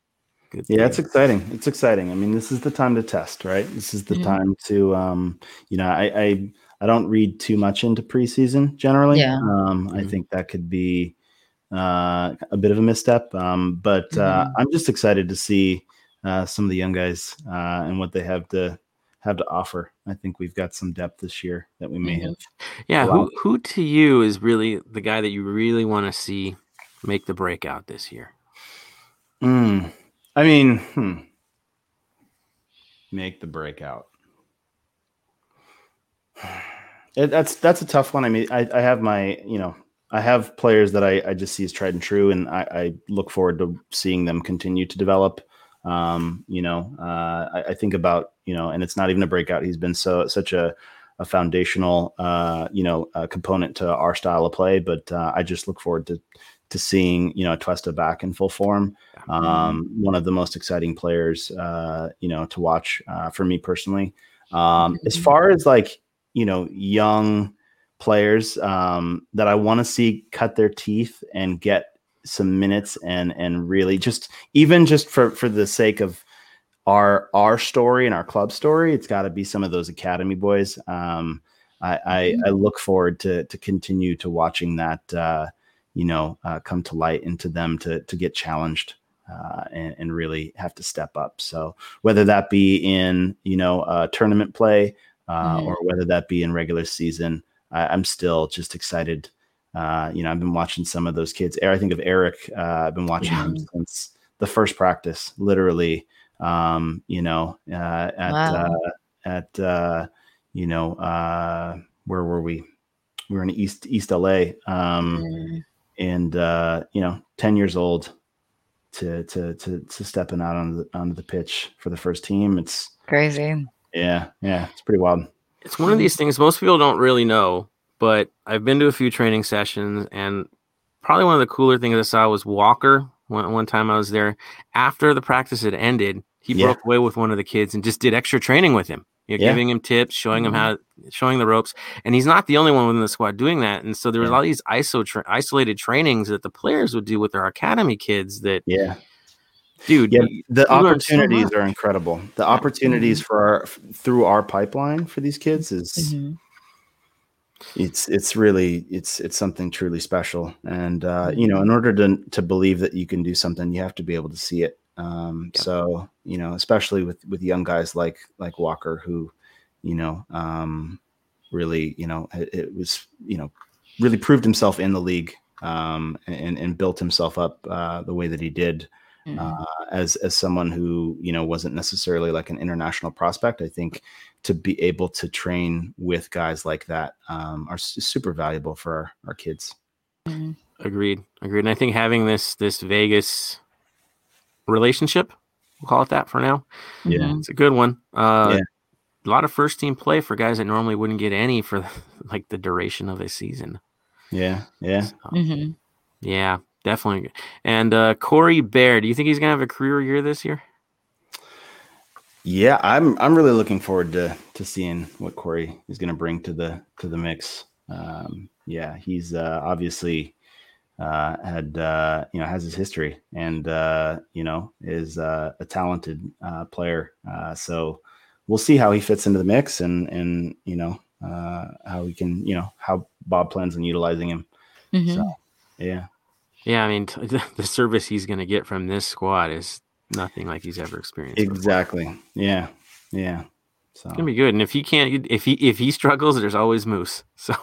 Good yeah, it's exciting. It's exciting. I mean, this is the time to test, right? This is the yeah. time to, um, you know, I, I I don't read too much into preseason generally. Yeah. Um, mm-hmm. I think that could be uh, a bit of a misstep, um, but mm-hmm. uh, I'm just excited to see uh, some of the young guys uh, and what they have to have to offer. I think we've got some depth this year that we may mm-hmm. have. Yeah, who who to you is really the guy that you really want to see make the breakout this year? Hmm. I mean, hmm. make the breakout. It, that's that's a tough one. I mean, I, I have my, you know, I have players that I, I just see as tried and true, and I, I look forward to seeing them continue to develop. Um, you know, uh, I, I think about, you know, and it's not even a breakout. He's been so such a, a foundational, uh, you know, uh, component to our style of play. But uh, I just look forward to to seeing, you know, Tuesta back in full form. Um, one of the most exciting players, uh, you know, to watch uh, for me personally. Um, as far as like, you know, young players um, that I want to see cut their teeth and get some minutes and and really just even just for, for the sake of our our story and our club story, it's got to be some of those academy boys. Um, I, I, I look forward to to continue to watching that, uh, you know, uh, come to light and to them to to get challenged. Uh, and, and really have to step up. So whether that be in, you know, uh, tournament play uh, mm-hmm. or whether that be in regular season, I, I'm still just excited. Uh, you know, I've been watching some of those kids. I think of Eric. Uh, I've been watching yeah. him since the first practice, literally, um, you know, uh, at, wow. uh, at uh, you know, uh, where were we? We were in East, East L A. Um, mm-hmm. And, uh, you know, ten years old. To, to to to stepping out on the onto the pitch for the first team, it's crazy. Yeah, yeah, it's pretty wild. It's one of these things most people don't really know, but I've been to a few training sessions, and probably one of the cooler things I saw was Walker. One one time I was there after the practice had ended, he yeah. broke away with one of the kids and just did extra training with him. You're yeah. giving him tips, showing him how, showing the ropes, and he's not the only one within the squad doing that. And so there was yeah. all these iso tra- isolated trainings that the players would do with their academy kids. That yeah, dude, yeah, the opportunities so are incredible. The opportunities mm-hmm. for our through our pipeline for these kids is mm-hmm. it's it's really it's it's something truly special. And uh, you know, in order to to believe that you can do something, you have to be able to see it. Um, yeah. so, you know, especially with, with young guys like, like Walker, who, you know, um, really, you know, it, it was, you know, really proved himself in the league, um, and, and built himself up, uh, the way that he did, mm-hmm. uh, as, as someone who, you know, wasn't necessarily like an international prospect. I think to be able to train with guys like that, um, are s- super valuable for our, our kids. Mm-hmm. Agreed. Agreed. And I think having this, this Vegas relationship, we'll call it that for now. Yeah, it's a good one. Uh, yeah. A lot of first team play for guys that normally wouldn't get any for like the duration of a season. Yeah, yeah, so, mm-hmm. yeah, definitely. And uh, Corey Baird, do you think he's gonna have a career year this year? Yeah, I'm. I'm really looking forward to to seeing what Corey is gonna bring to the to the mix. Um, yeah, he's uh, obviously. Uh, had, uh, you know, has his history and, uh, you know, is uh, a talented uh, player. Uh, so we'll see how he fits into the mix and, and you know, uh, how we can, you know, how Bob plans on utilizing him. Mm-hmm. So, yeah. Yeah, I mean, t- the service he's going to get from this squad is nothing like he's ever experienced. Exactly. Before. Yeah. Yeah. So. It's gonna be good, and if he can't, if he if he struggles, there's always Moose. So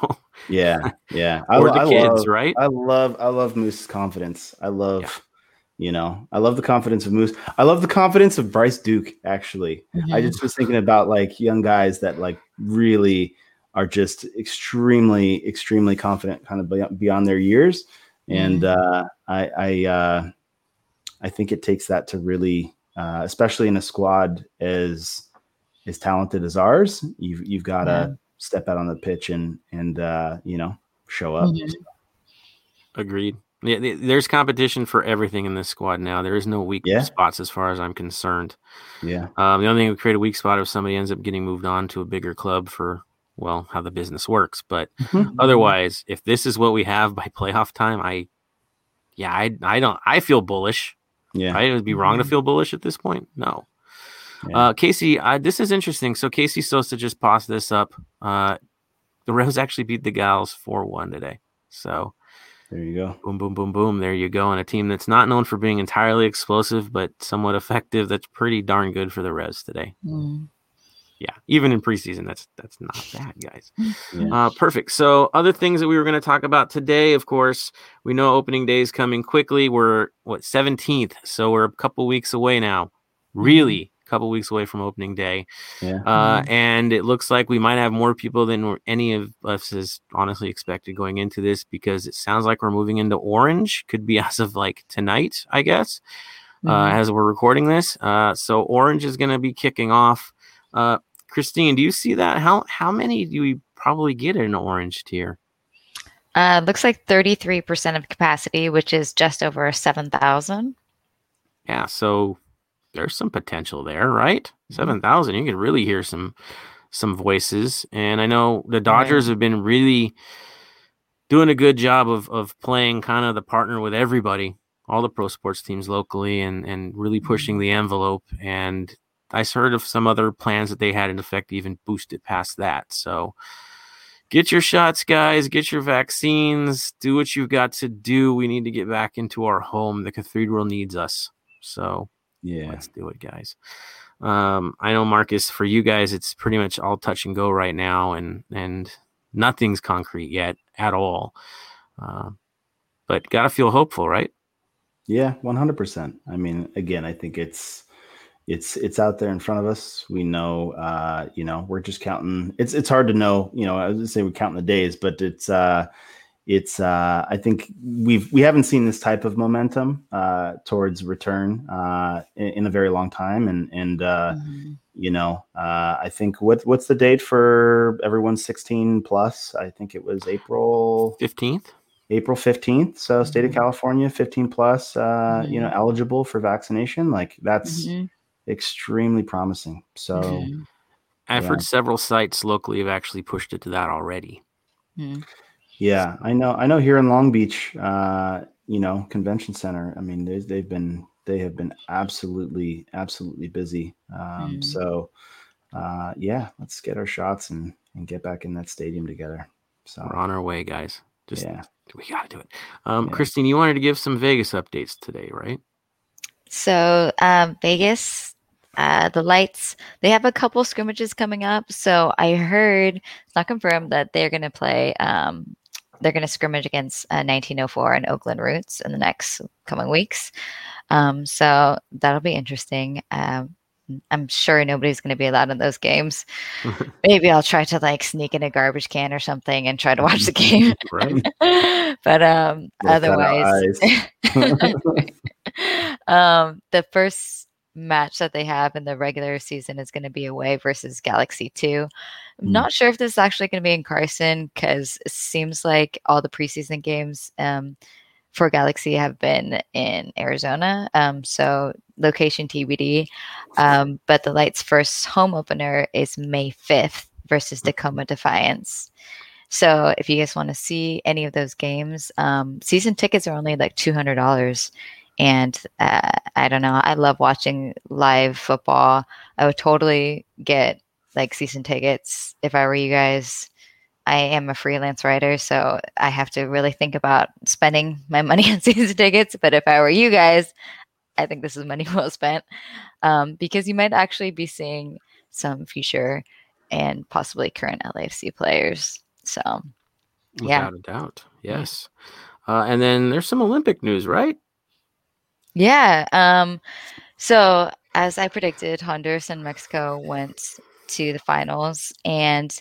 yeah, yeah, I, or the I kids, love, right? I love I love Moose's confidence. I love, yeah. you know, I love the confidence of Moose. I love the confidence of Bryce Duke. Actually, mm-hmm. I just was thinking about like young guys that like really are just extremely extremely confident, kind of beyond their years, mm-hmm. and uh, I I uh, I think it takes that to really, uh, especially in a squad as as talented as ours, you've, you've got to yeah. step out on the pitch and, and, uh, you know, show up. Agreed. Yeah, there's competition for everything in this squad now. There is no weak yeah. spots as far as I'm concerned. Yeah. Um, the only thing we create a weak spot if somebody ends up getting moved on to a bigger club for, well, how the business works. But otherwise, if this is what we have by playoff time, I, yeah, I, I don't, I feel bullish. Yeah. Right? It would be wrong to feel bullish at this point. No. Yeah. Uh, Casey, uh, this is interesting. So Casey Sosa just passed this up. Uh, the Revs actually beat the Gals four one today. So there you go. Boom, boom, boom, boom. There you go. And a team that's not known for being entirely explosive, but somewhat effective. That's pretty darn good for the Revs today. Mm. Yeah. Even in preseason, that's, that's not bad, guys. Yeah. Uh, perfect. So other things that we were going to talk about today, of course, we know opening day is coming quickly. We're what, seventeenth. So we're a couple weeks away now. Really? Couple weeks away from opening day. Yeah. Uh, and it looks like we might have more people than any of us is honestly expected going into this, because it sounds like we're moving into orange. Could be as of like tonight, I guess, mm-hmm. uh, as we're recording this. Uh, so orange is going to be kicking off. Uh, Christine, do you see that? How how many do we probably get in orange tier? Uh, looks like thirty-three percent of capacity, which is just over seven thousand. Yeah, so there's some potential there, right? seven thousand, you can really hear some some voices. And I know the Dodgers right. have been really doing a good job of of playing kind of the partner with everybody, all the pro sports teams locally, and and really pushing the envelope. And I heard of some other plans that they had in effect to even boost it past that. So get your shots, guys. Get your vaccines. Do what you've got to do. We need to get back into our home. The cathedral needs us. So yeah, let's do it, guys. Um, I know, Marcus, for you guys, it's pretty much all touch and go right now, and and nothing's concrete yet at all. Uh, but gotta feel hopeful, right? Yeah, one hundred percent. I mean, again, I think it's It's it's out there in front of us. We know, uh, you know, we're just counting. It's it's hard to know, you know. I was gonna say we're counting the days, but it's uh, it's. Uh, I think we've we haven't seen this type of momentum uh, towards return uh, in, in a very long time, and and uh, mm-hmm. you know, uh, I think what what's the date for everyone sixteen plus? I think it was April fifteenth. April fifteenth. So, state mm-hmm. of California, fifteen plus, uh, mm-hmm. you know, eligible for vaccination. Like that's. Mm-hmm. Extremely promising. So okay. I've yeah. heard several sites locally have actually pushed it to that already. Yeah. yeah I know. I know here in Long Beach, uh, you know, Convention Center. I mean, they've been, they have been absolutely, absolutely busy. Um, mm. So uh, yeah, let's get our shots and, and get back in that stadium together. So we're on our way, guys. Just, yeah. we got to do it. Um, yeah. Christine, you wanted to give some Vegas updates today, right? So um, Vegas, Uh, the lights, they have a couple scrimmages coming up. So I heard, it's not confirmed, that they're going to play, um, they're going to scrimmage against uh, nineteen oh four and Oakland Roots in the next coming weeks. Um, so that'll be interesting. Um, I'm sure nobody's going to be allowed in those games. Maybe I'll try to like sneak in a garbage can or something and try to watch the game. But um, otherwise, um, the first match that they have in the regular season is going to be away versus Galaxy two. I'm mm. not sure if this is actually going to be in Carson, because it seems like all the preseason games um, for Galaxy have been in Arizona. Um, so location T B D. Um, but the Light's first home opener is May fifth versus Tacoma Defiance. So if you guys want to see any of those games, um, season tickets are only like two hundred dollars. And uh, I don't know. I love watching live football. I would totally get like season tickets if I were you guys. I am a freelance writer, so I have to really think about spending my money on season tickets. But if I were you guys, I think this is money well spent, um, because you might actually be seeing some future and possibly current L A F C players. So, yeah. Without a doubt. Yes. Uh, and then there's some Olympic news, right? Yeah. Um, so as I predicted, Honduras and Mexico went to the finals, and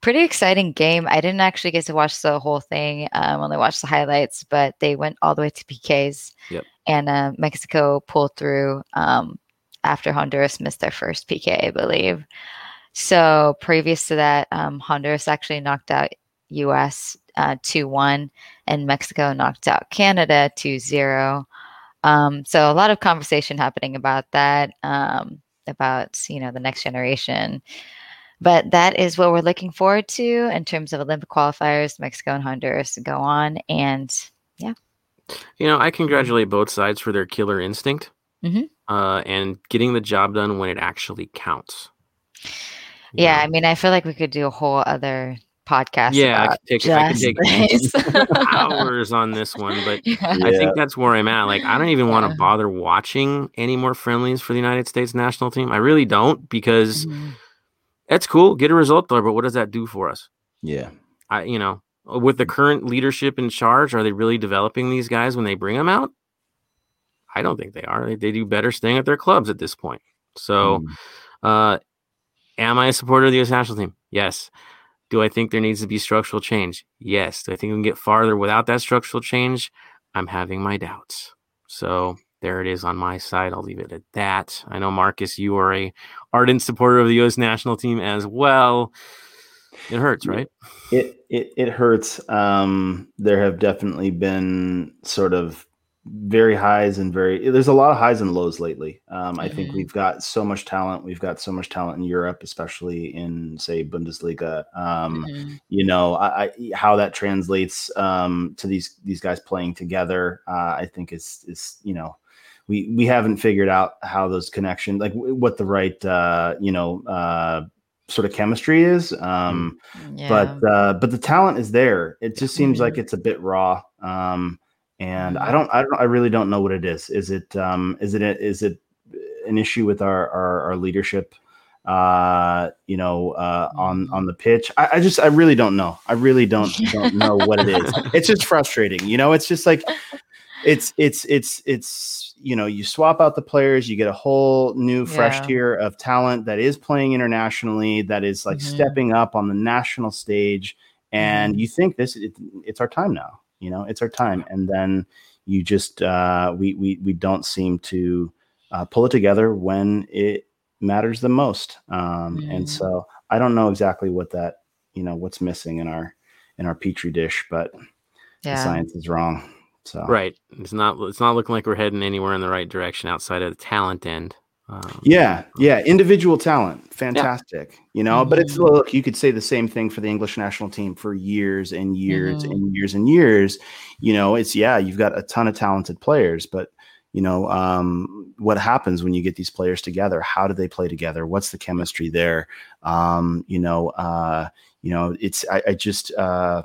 pretty exciting game. I didn't actually get to watch the whole thing. I um, only watched the highlights, but they went all the way to P Ks. Yep. And uh, Mexico pulled through um, after Honduras missed their first P K, I believe. So previous to that, um, Honduras actually knocked out U S uh, two one, and Mexico knocked out Canada two zero. Um, so a lot of conversation happening about that, um, about, you know, the next generation. But that is what we're looking forward to in terms of Olympic qualifiers. Mexico and Honduras go on. And yeah. You know, I congratulate both sides for their killer instinct mm-hmm. uh, and getting the job done when it actually counts. Yeah, yeah. I mean, I feel like we could do a whole other podcast. Yeah, I could take, I could take hours on this one, but yeah. I think that's where I'm at. Like, I don't even yeah. want to bother watching any more friendlies for the United States national team. I really don't, because mm-hmm. that's cool. Get a result there, but what does that do for us? Yeah. I, you know, with the current leadership in charge, are they really developing these guys when they bring them out? I don't think they are. They, they do better staying at their clubs at this point. So, mm. uh, am I a supporter of the U S national team? Yes. Do I think there needs to be structural change? Yes. Do I think we can get farther without that structural change? I'm having my doubts. So There it is on my side. I'll leave it at that. I know, Marcus, you are a ardent supporter of the U S national team as well. It hurts, right? It it it hurts. Um, there have definitely been sort of very highs and very – there's a lot of highs and lows lately. Um, I think we've got so much talent. We've got so much talent in Europe, especially in, say, Bundesliga. Um, mm-hmm. You know, I, I, how that translates um, to these these guys playing together, uh, I think is is, you know, we, we haven't figured out how those connections – like what the right, uh, you know uh, – sort of chemistry is, um, yeah. but, uh, but the talent is there. It just seems mm-hmm. like it's a bit raw. Um, and mm-hmm. I don't, I don't, I really don't know what it is. Is it, um, is it, a, is it an issue with our, our, our leadership, uh, you know, uh, mm-hmm. on, on the pitch? I, I just, I really don't know. I really don't, don't know what it is. It's just frustrating. You know, it's just like, It's, it's, it's, it's, you know, you swap out the players, you get a whole new fresh yeah. tier of talent that is playing internationally, that is like mm-hmm. stepping up on the national stage. And mm-hmm. you think this, it, it's our time now, you know, it's our time. And then you just, uh, we, we, we don't seem to uh, pull it together when it matters the most. Um, mm-hmm. And so I don't know exactly what that, you know, what's missing in our, in our Petri dish, but yeah. the science is wrong. So. Right. It's not, it's not looking like we're heading anywhere in the right direction outside of the talent end. Um, yeah. Yeah. Individual talent. Fantastic. Yeah. You know, mm-hmm. but it's, look, you could say the same thing for the English national team for years and years mm-hmm. and years and years, you know, it's, yeah, you've got a ton of talented players, but you know, um, what happens when you get these players together? How do they play together? What's the chemistry there? Um, you know, uh, you know, it's, I, I just, uh,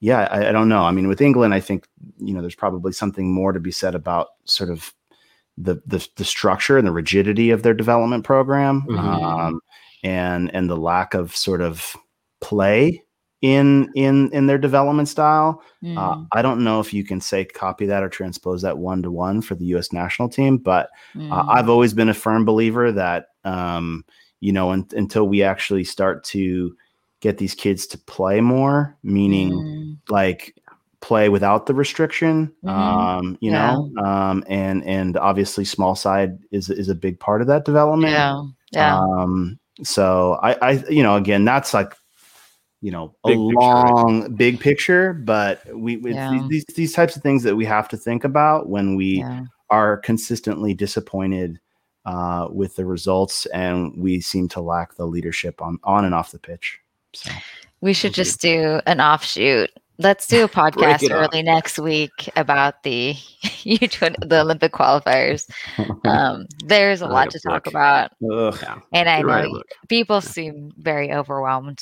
Yeah, I, I don't know. I mean, with England, I think, you know, there's probably something more to be said about sort of the the, the structure and the rigidity of their development program mm-hmm. um, and and the lack of sort of play in in in their development style. Mm. Uh, I don't know if you can say copy that or transpose that one to one for the U S national team, but mm. uh, I've always been a firm believer that, um, you know, un- until we actually start to get these kids to play more, meaning mm. like play without the restriction, mm-hmm. um, you yeah. know, um, and, and obviously small side is, is a big part of that development. Yeah. yeah. Um, so I, I, you know, again, that's like, you know, big a picture, long, right? big picture, but we, it's yeah. these, these, these types of things that we have to think about when we yeah. are consistently disappointed uh, with the results. And we seem to lack the leadership on, on and off the pitch. So, we should just do an offshoot. Let's do a podcast early next week about the U twenty, the Olympic qualifiers. Um, there's a lot to talk about. Ugh. And I know people seem very overwhelmed,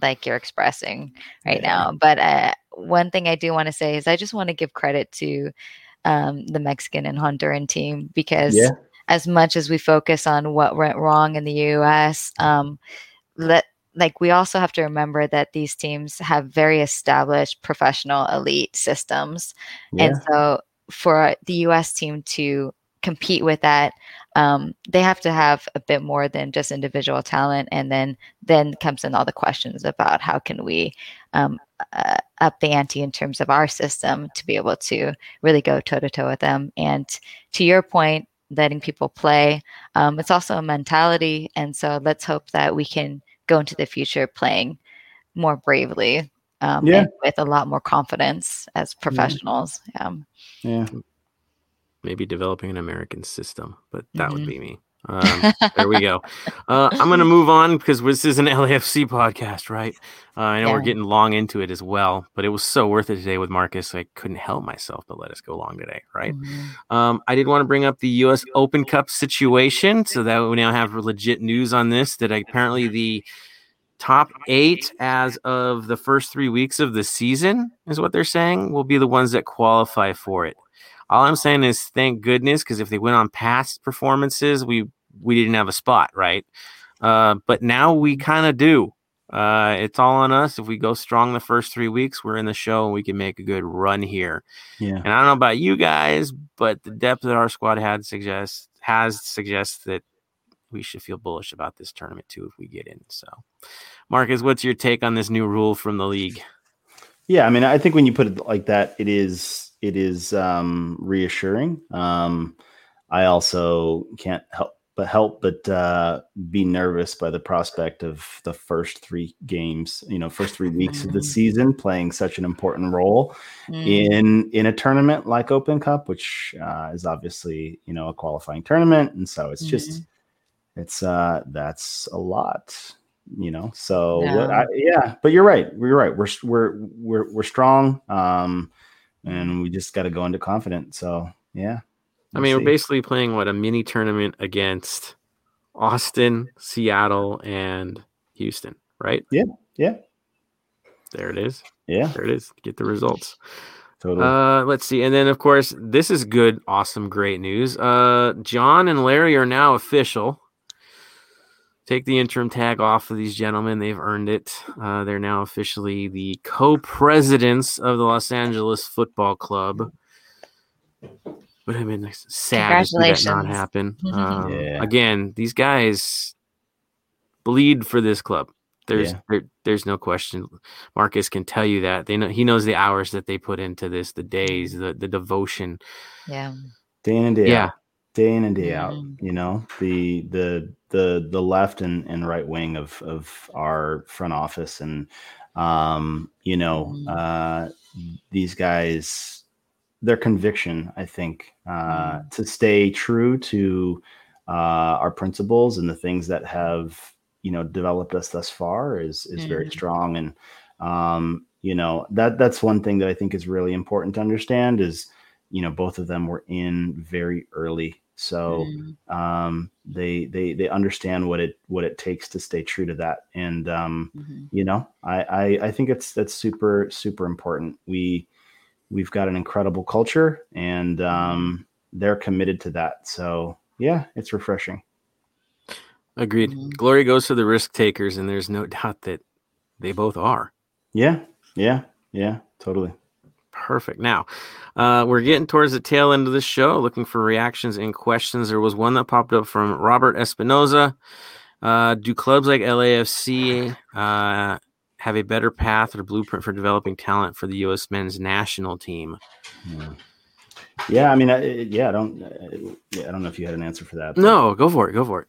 like you're expressing right now. But uh, one thing I do want to say is I just want to give credit to um, the Mexican and Honduran team, because yeah. as much as we focus on what went wrong in the U S, um, let like we also have to remember that these teams have very established professional elite systems. Yeah. And so for the U S team to compete with that, um, they have to have a bit more than just individual talent. And then, then comes in all the questions about how can we um, uh, up the ante in terms of our system to be able to really go toe to toe with them. And to your point, letting people play, um, it's also a mentality. And so let's hope that we can go into the future playing more bravely um, yeah. and with a lot more confidence as professionals. Um, yeah, maybe developing an American system, but that mm-hmm. would be me. Um, there we go. Uh, I'm going to move on because this is an L A F C podcast, right? Uh, I know yeah. we're getting long into it as well, but it was so worth it today with Marcus. I couldn't help myself but let us go long today, right? Mm-hmm. Um, I did want to bring up the U S Open Cup situation, so that we now have legit news on this, that apparently the top eight as of the first three weeks of the season is what they're saying will be the ones that qualify for it. All I'm saying is thank goodness, because if they went on past performances, we we didn't have a spot, right? Uh, but now we kind of do. Uh, it's all on us. If we go strong the first three weeks, we're in the show and we can make a good run here. Yeah. And I don't know about you guys, but the depth that our squad had suggests has suggests that we should feel bullish about this tournament too if we get in. So, Marcus, what's your take on this new rule from the league? Yeah, I mean, I think when you put it like that, it is it is um, reassuring. Um, I also can't help but help but uh, be nervous by the prospect of the first three games, you know, first three weeks mm. of the season, playing such an important role mm. in in a tournament like Open Cup, which uh, is obviously, you know, a qualifying tournament, and so it's mm. just it's uh, that's a lot, you know. So yeah. I, yeah, but you're right, you're right. We're we're we're we're strong, um, and we just got to go into confident. So yeah. We'll I mean, see. We're basically playing, what, a mini tournament against Austin, Seattle, and Houston, right? Yeah, yeah. There it is. Yeah. There it is. Get the results. Totally. Uh, let's see. And then, of course, this is good, awesome, great news. Uh, John and Larry are now official. Take the interim tag off of these gentlemen. They've earned it. Uh, they're now officially the co-presidents of the Los Angeles Football Club. But I mean, it's sad to see that not happen. Uh, yeah. Again, these guys bleed for this club. There's yeah. there, there's no question. Marcus can tell you that. They know, he knows the hours that they put into this, the days, the, the devotion. Yeah. Day in and day yeah. out. Day in and day mm-hmm. out. You know, the the the the left and, and right wing of of our front office, and um, you know, uh, these guys. Their conviction, I think, uh, to stay true to uh, our principles and the things that have, you know, developed us thus far is is mm. very strong. And, um, you know, that that's one thing that I think is really important to understand is, you know, both of them were in very early. So mm. um, they they they understand what it what it takes to stay true to that. And, um, mm-hmm. you know, I, I, I think it's that's super, super important. We We've got an incredible culture, and um, they're committed to that. So, yeah, it's refreshing. Agreed. Mm-hmm. Glory goes to the risk takers, and there's no doubt that they both are. Yeah, yeah, yeah, totally. Perfect. Now, uh, we're getting towards the tail end of the show, looking for reactions and questions. There was one that popped up from Robert Espinoza. Uh, do clubs like L A F C uh, – have a better path or blueprint for developing talent for the U S men's national team? Yeah. I mean, I, yeah, I don't, I, I don't know if you had an answer for that. No, go for it. Go for it.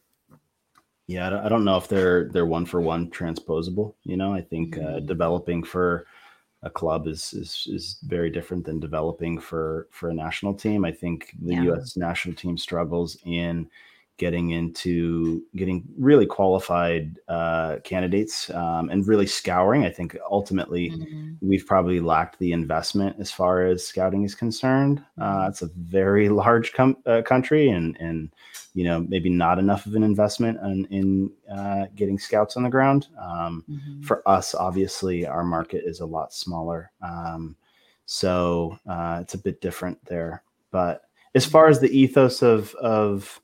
Yeah. I don't, I don't know if they're, they're one for one transposable, you know. I think uh, developing for a club is, is, is very different than developing for, for a national team. I think the yeah. U S national team struggles in getting into getting really qualified uh, candidates um, and really scouring. I think ultimately mm-hmm. we've probably lacked the investment as far as scouting is concerned. Uh, it's a very large com- uh, country, and, and, you know, maybe not enough of an investment in, in uh, getting scouts on the ground. Um, mm-hmm. For us, obviously, our market is a lot smaller. Um, so uh, it's a bit different there. But as far as the ethos of, of,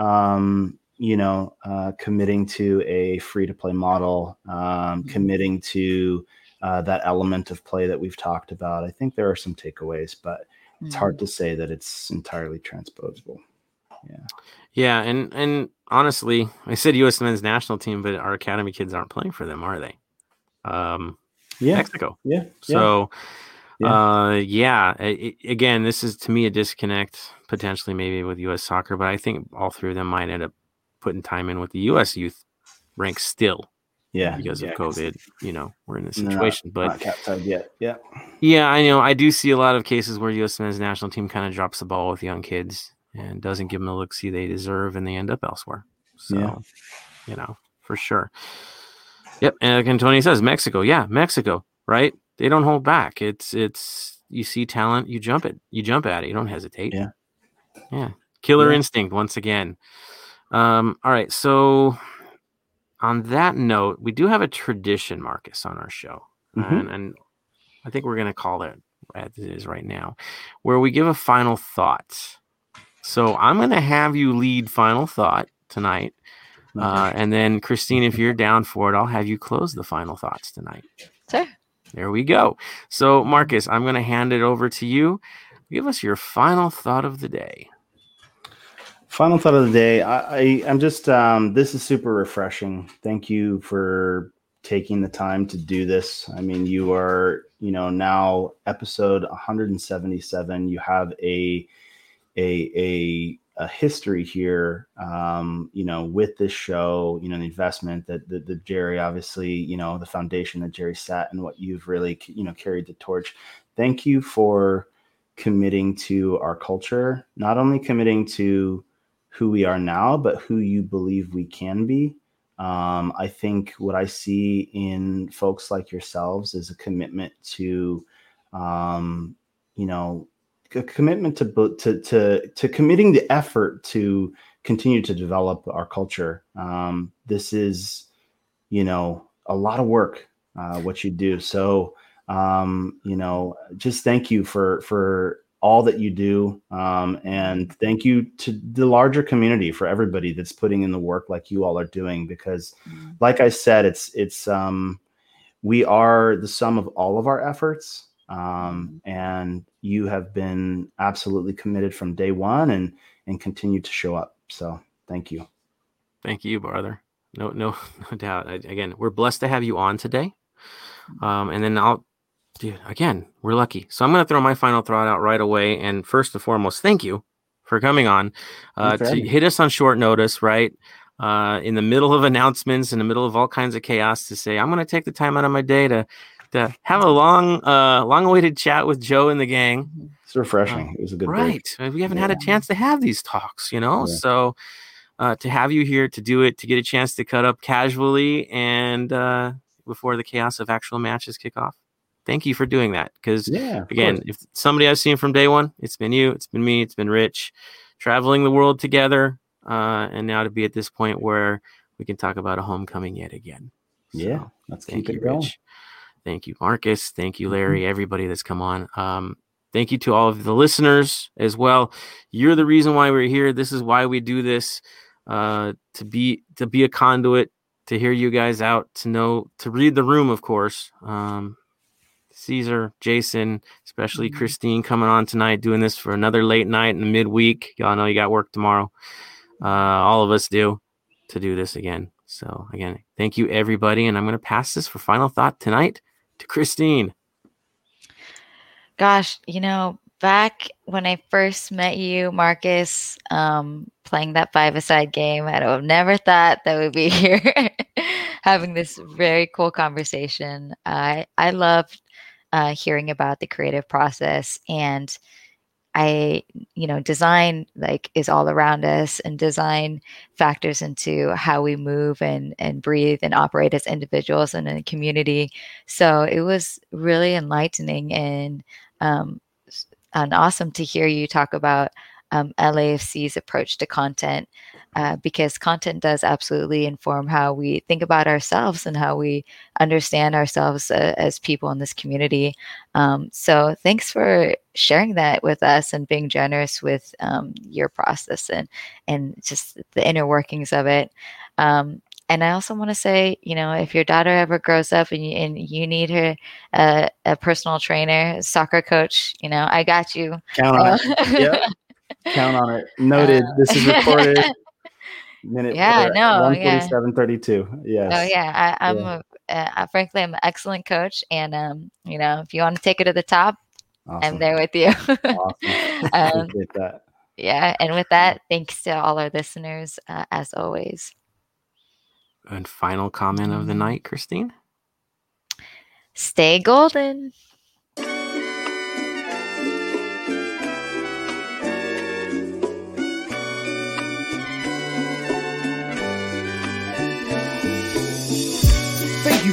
Um, you know, uh, committing to a free-to-play model, um, mm-hmm. committing to uh, that element of play that we've talked about. I think there are some takeaways, but mm-hmm. it's hard to say that it's entirely transposable. Yeah, yeah, and and honestly, I said U S men's national team, but our academy kids aren't playing for them, are they? Um, yeah, Mexico. Yeah, so. Yeah. Yeah. Uh, yeah. It, again, this is to me a disconnect potentially maybe with U S soccer, but I think all three of them might end up putting time in with the U S youth ranks still. Yeah. Because yeah, of COVID, you know, we're in this situation, not, but not yet. Yeah. Yeah. I know. I do see a lot of cases where U S men's national team kind of drops the ball with young kids and doesn't give them the look see they deserve, and they end up elsewhere. So, yeah. you know, for sure. Yep. And Antonio says Mexico. Yeah. Mexico. Right. They don't hold back. It's it's you see talent, you jump it, you jump at it, you don't hesitate. Yeah, yeah. Killer yeah. instinct once again. Um, all right. So on that note, we do have a tradition, Marcus, on our show, mm-hmm. and, and I think we're going to call it as it is right now, where we give a final thought. So I'm going to have you lead final thought tonight, okay. uh, and then Christine, if you're down for it, I'll have you close the final thoughts tonight. Sure. There we go. So, Marcus, I'm going to hand it over to you. Give us your final thought of the day. Final thought of the day. I, I, I'm just, um, this is super refreshing. Thank you for taking the time to do this. I mean, you are, you know, now episode one hundred seventy-seven. You have a a a, a history here, um, you know, with this show, you know, the investment that the, the Jerry, obviously, you know, the foundation that Jerry sat and what you've really, you know, carried the torch. Thank you for committing to our culture, not only committing to who we are now, but who you believe we can be. Um, I think what I see in folks like yourselves is a commitment to, um, you know, a commitment to, to, to, to committing the effort to continue to develop our culture. Um, this is, you know, a lot of work, uh, what you do. So, um, you know, just thank you for, for all that you do. Um, and thank you to the larger community for everybody that's putting in the work like you all are doing, because mm-hmm. like I said, it's, it's, um, we are the sum of all of our efforts. Um, and you have been absolutely committed from day one and, and continue to show up. So thank you. Thank you, brother. No, no, no doubt. I, again, we're blessed to have you on today. Um, and then I'll, Dude, again, we're lucky. So I'm going to throw my final thought out right away. And first and foremost, thank you for coming on uh, to hit us on short notice, right? Uh, in the middle of announcements, in the middle of all kinds of chaos, to say, I'm going to take the time out of my day to to have a long, uh, long-awaited chat with Joe and the gang. It's refreshing. Uh, it was a good right. break. We haven't yeah. had a chance to have these talks, you know? Yeah. So uh, to have you here, to do it, to get a chance to cut up casually and uh, before the chaos of actual matches kick off. Thank you for doing that, because yeah, again, course. If somebody I've seen from day one, it's been you, it's been me, it's been Rich, traveling the world together, uh, and now to be at this point where we can talk about a homecoming yet again. So, yeah, let's keep it going. Rich. Thank you, Marcus. Thank you, Larry. Mm-hmm. Everybody that's come on. Um, thank you to all of the listeners as well. You're the reason why we're here. This is why we do this, uh, to be to be a conduit, to hear you guys out, to know, to read the room, of course. Um, Caesar, Jason, especially Christine coming on tonight, doing this for another late night in the midweek. Y'all know you got work tomorrow. Uh, all of us do, to do this again. So again, thank you everybody. And I'm going to pass this for final thought tonight to Christine. Gosh, you know, back when I first met you, Marcus, um, playing that five-a-side game, I would have never thought that we'd be here having this very cool conversation. I, I loved Uh, hearing about the creative process, and I, you know, design like is all around us, and design factors into how we move and, and breathe and operate as individuals and in a community. So it was really enlightening and, um, and awesome to hear you talk about um, L A F C's approach to content, uh, because content does absolutely inform how we think about ourselves and how we understand ourselves uh, as people in this community. Um, so thanks for sharing that with us and being generous with um, your process and, and just the inner workings of it. Um, And I also want to say, you know, if your daughter ever grows up and you, and you need her uh, a personal trainer, soccer coach, you know, I got you. Count on uh, it. Yep. Count on it. Noted. Uh, this is recorded. Minute. Yeah. No. Yeah. one forty-seven thirty-two. Yes. Oh yeah. I, I'm yeah. A, uh, frankly, I'm an excellent coach, and um, you know, if you want to take it to the top, awesome. I'm there with you. Awesome. I appreciate um, that. Yeah. And with that, thanks to all our listeners, uh, as always. And final comment of the night, Christine. Stay golden. Thank you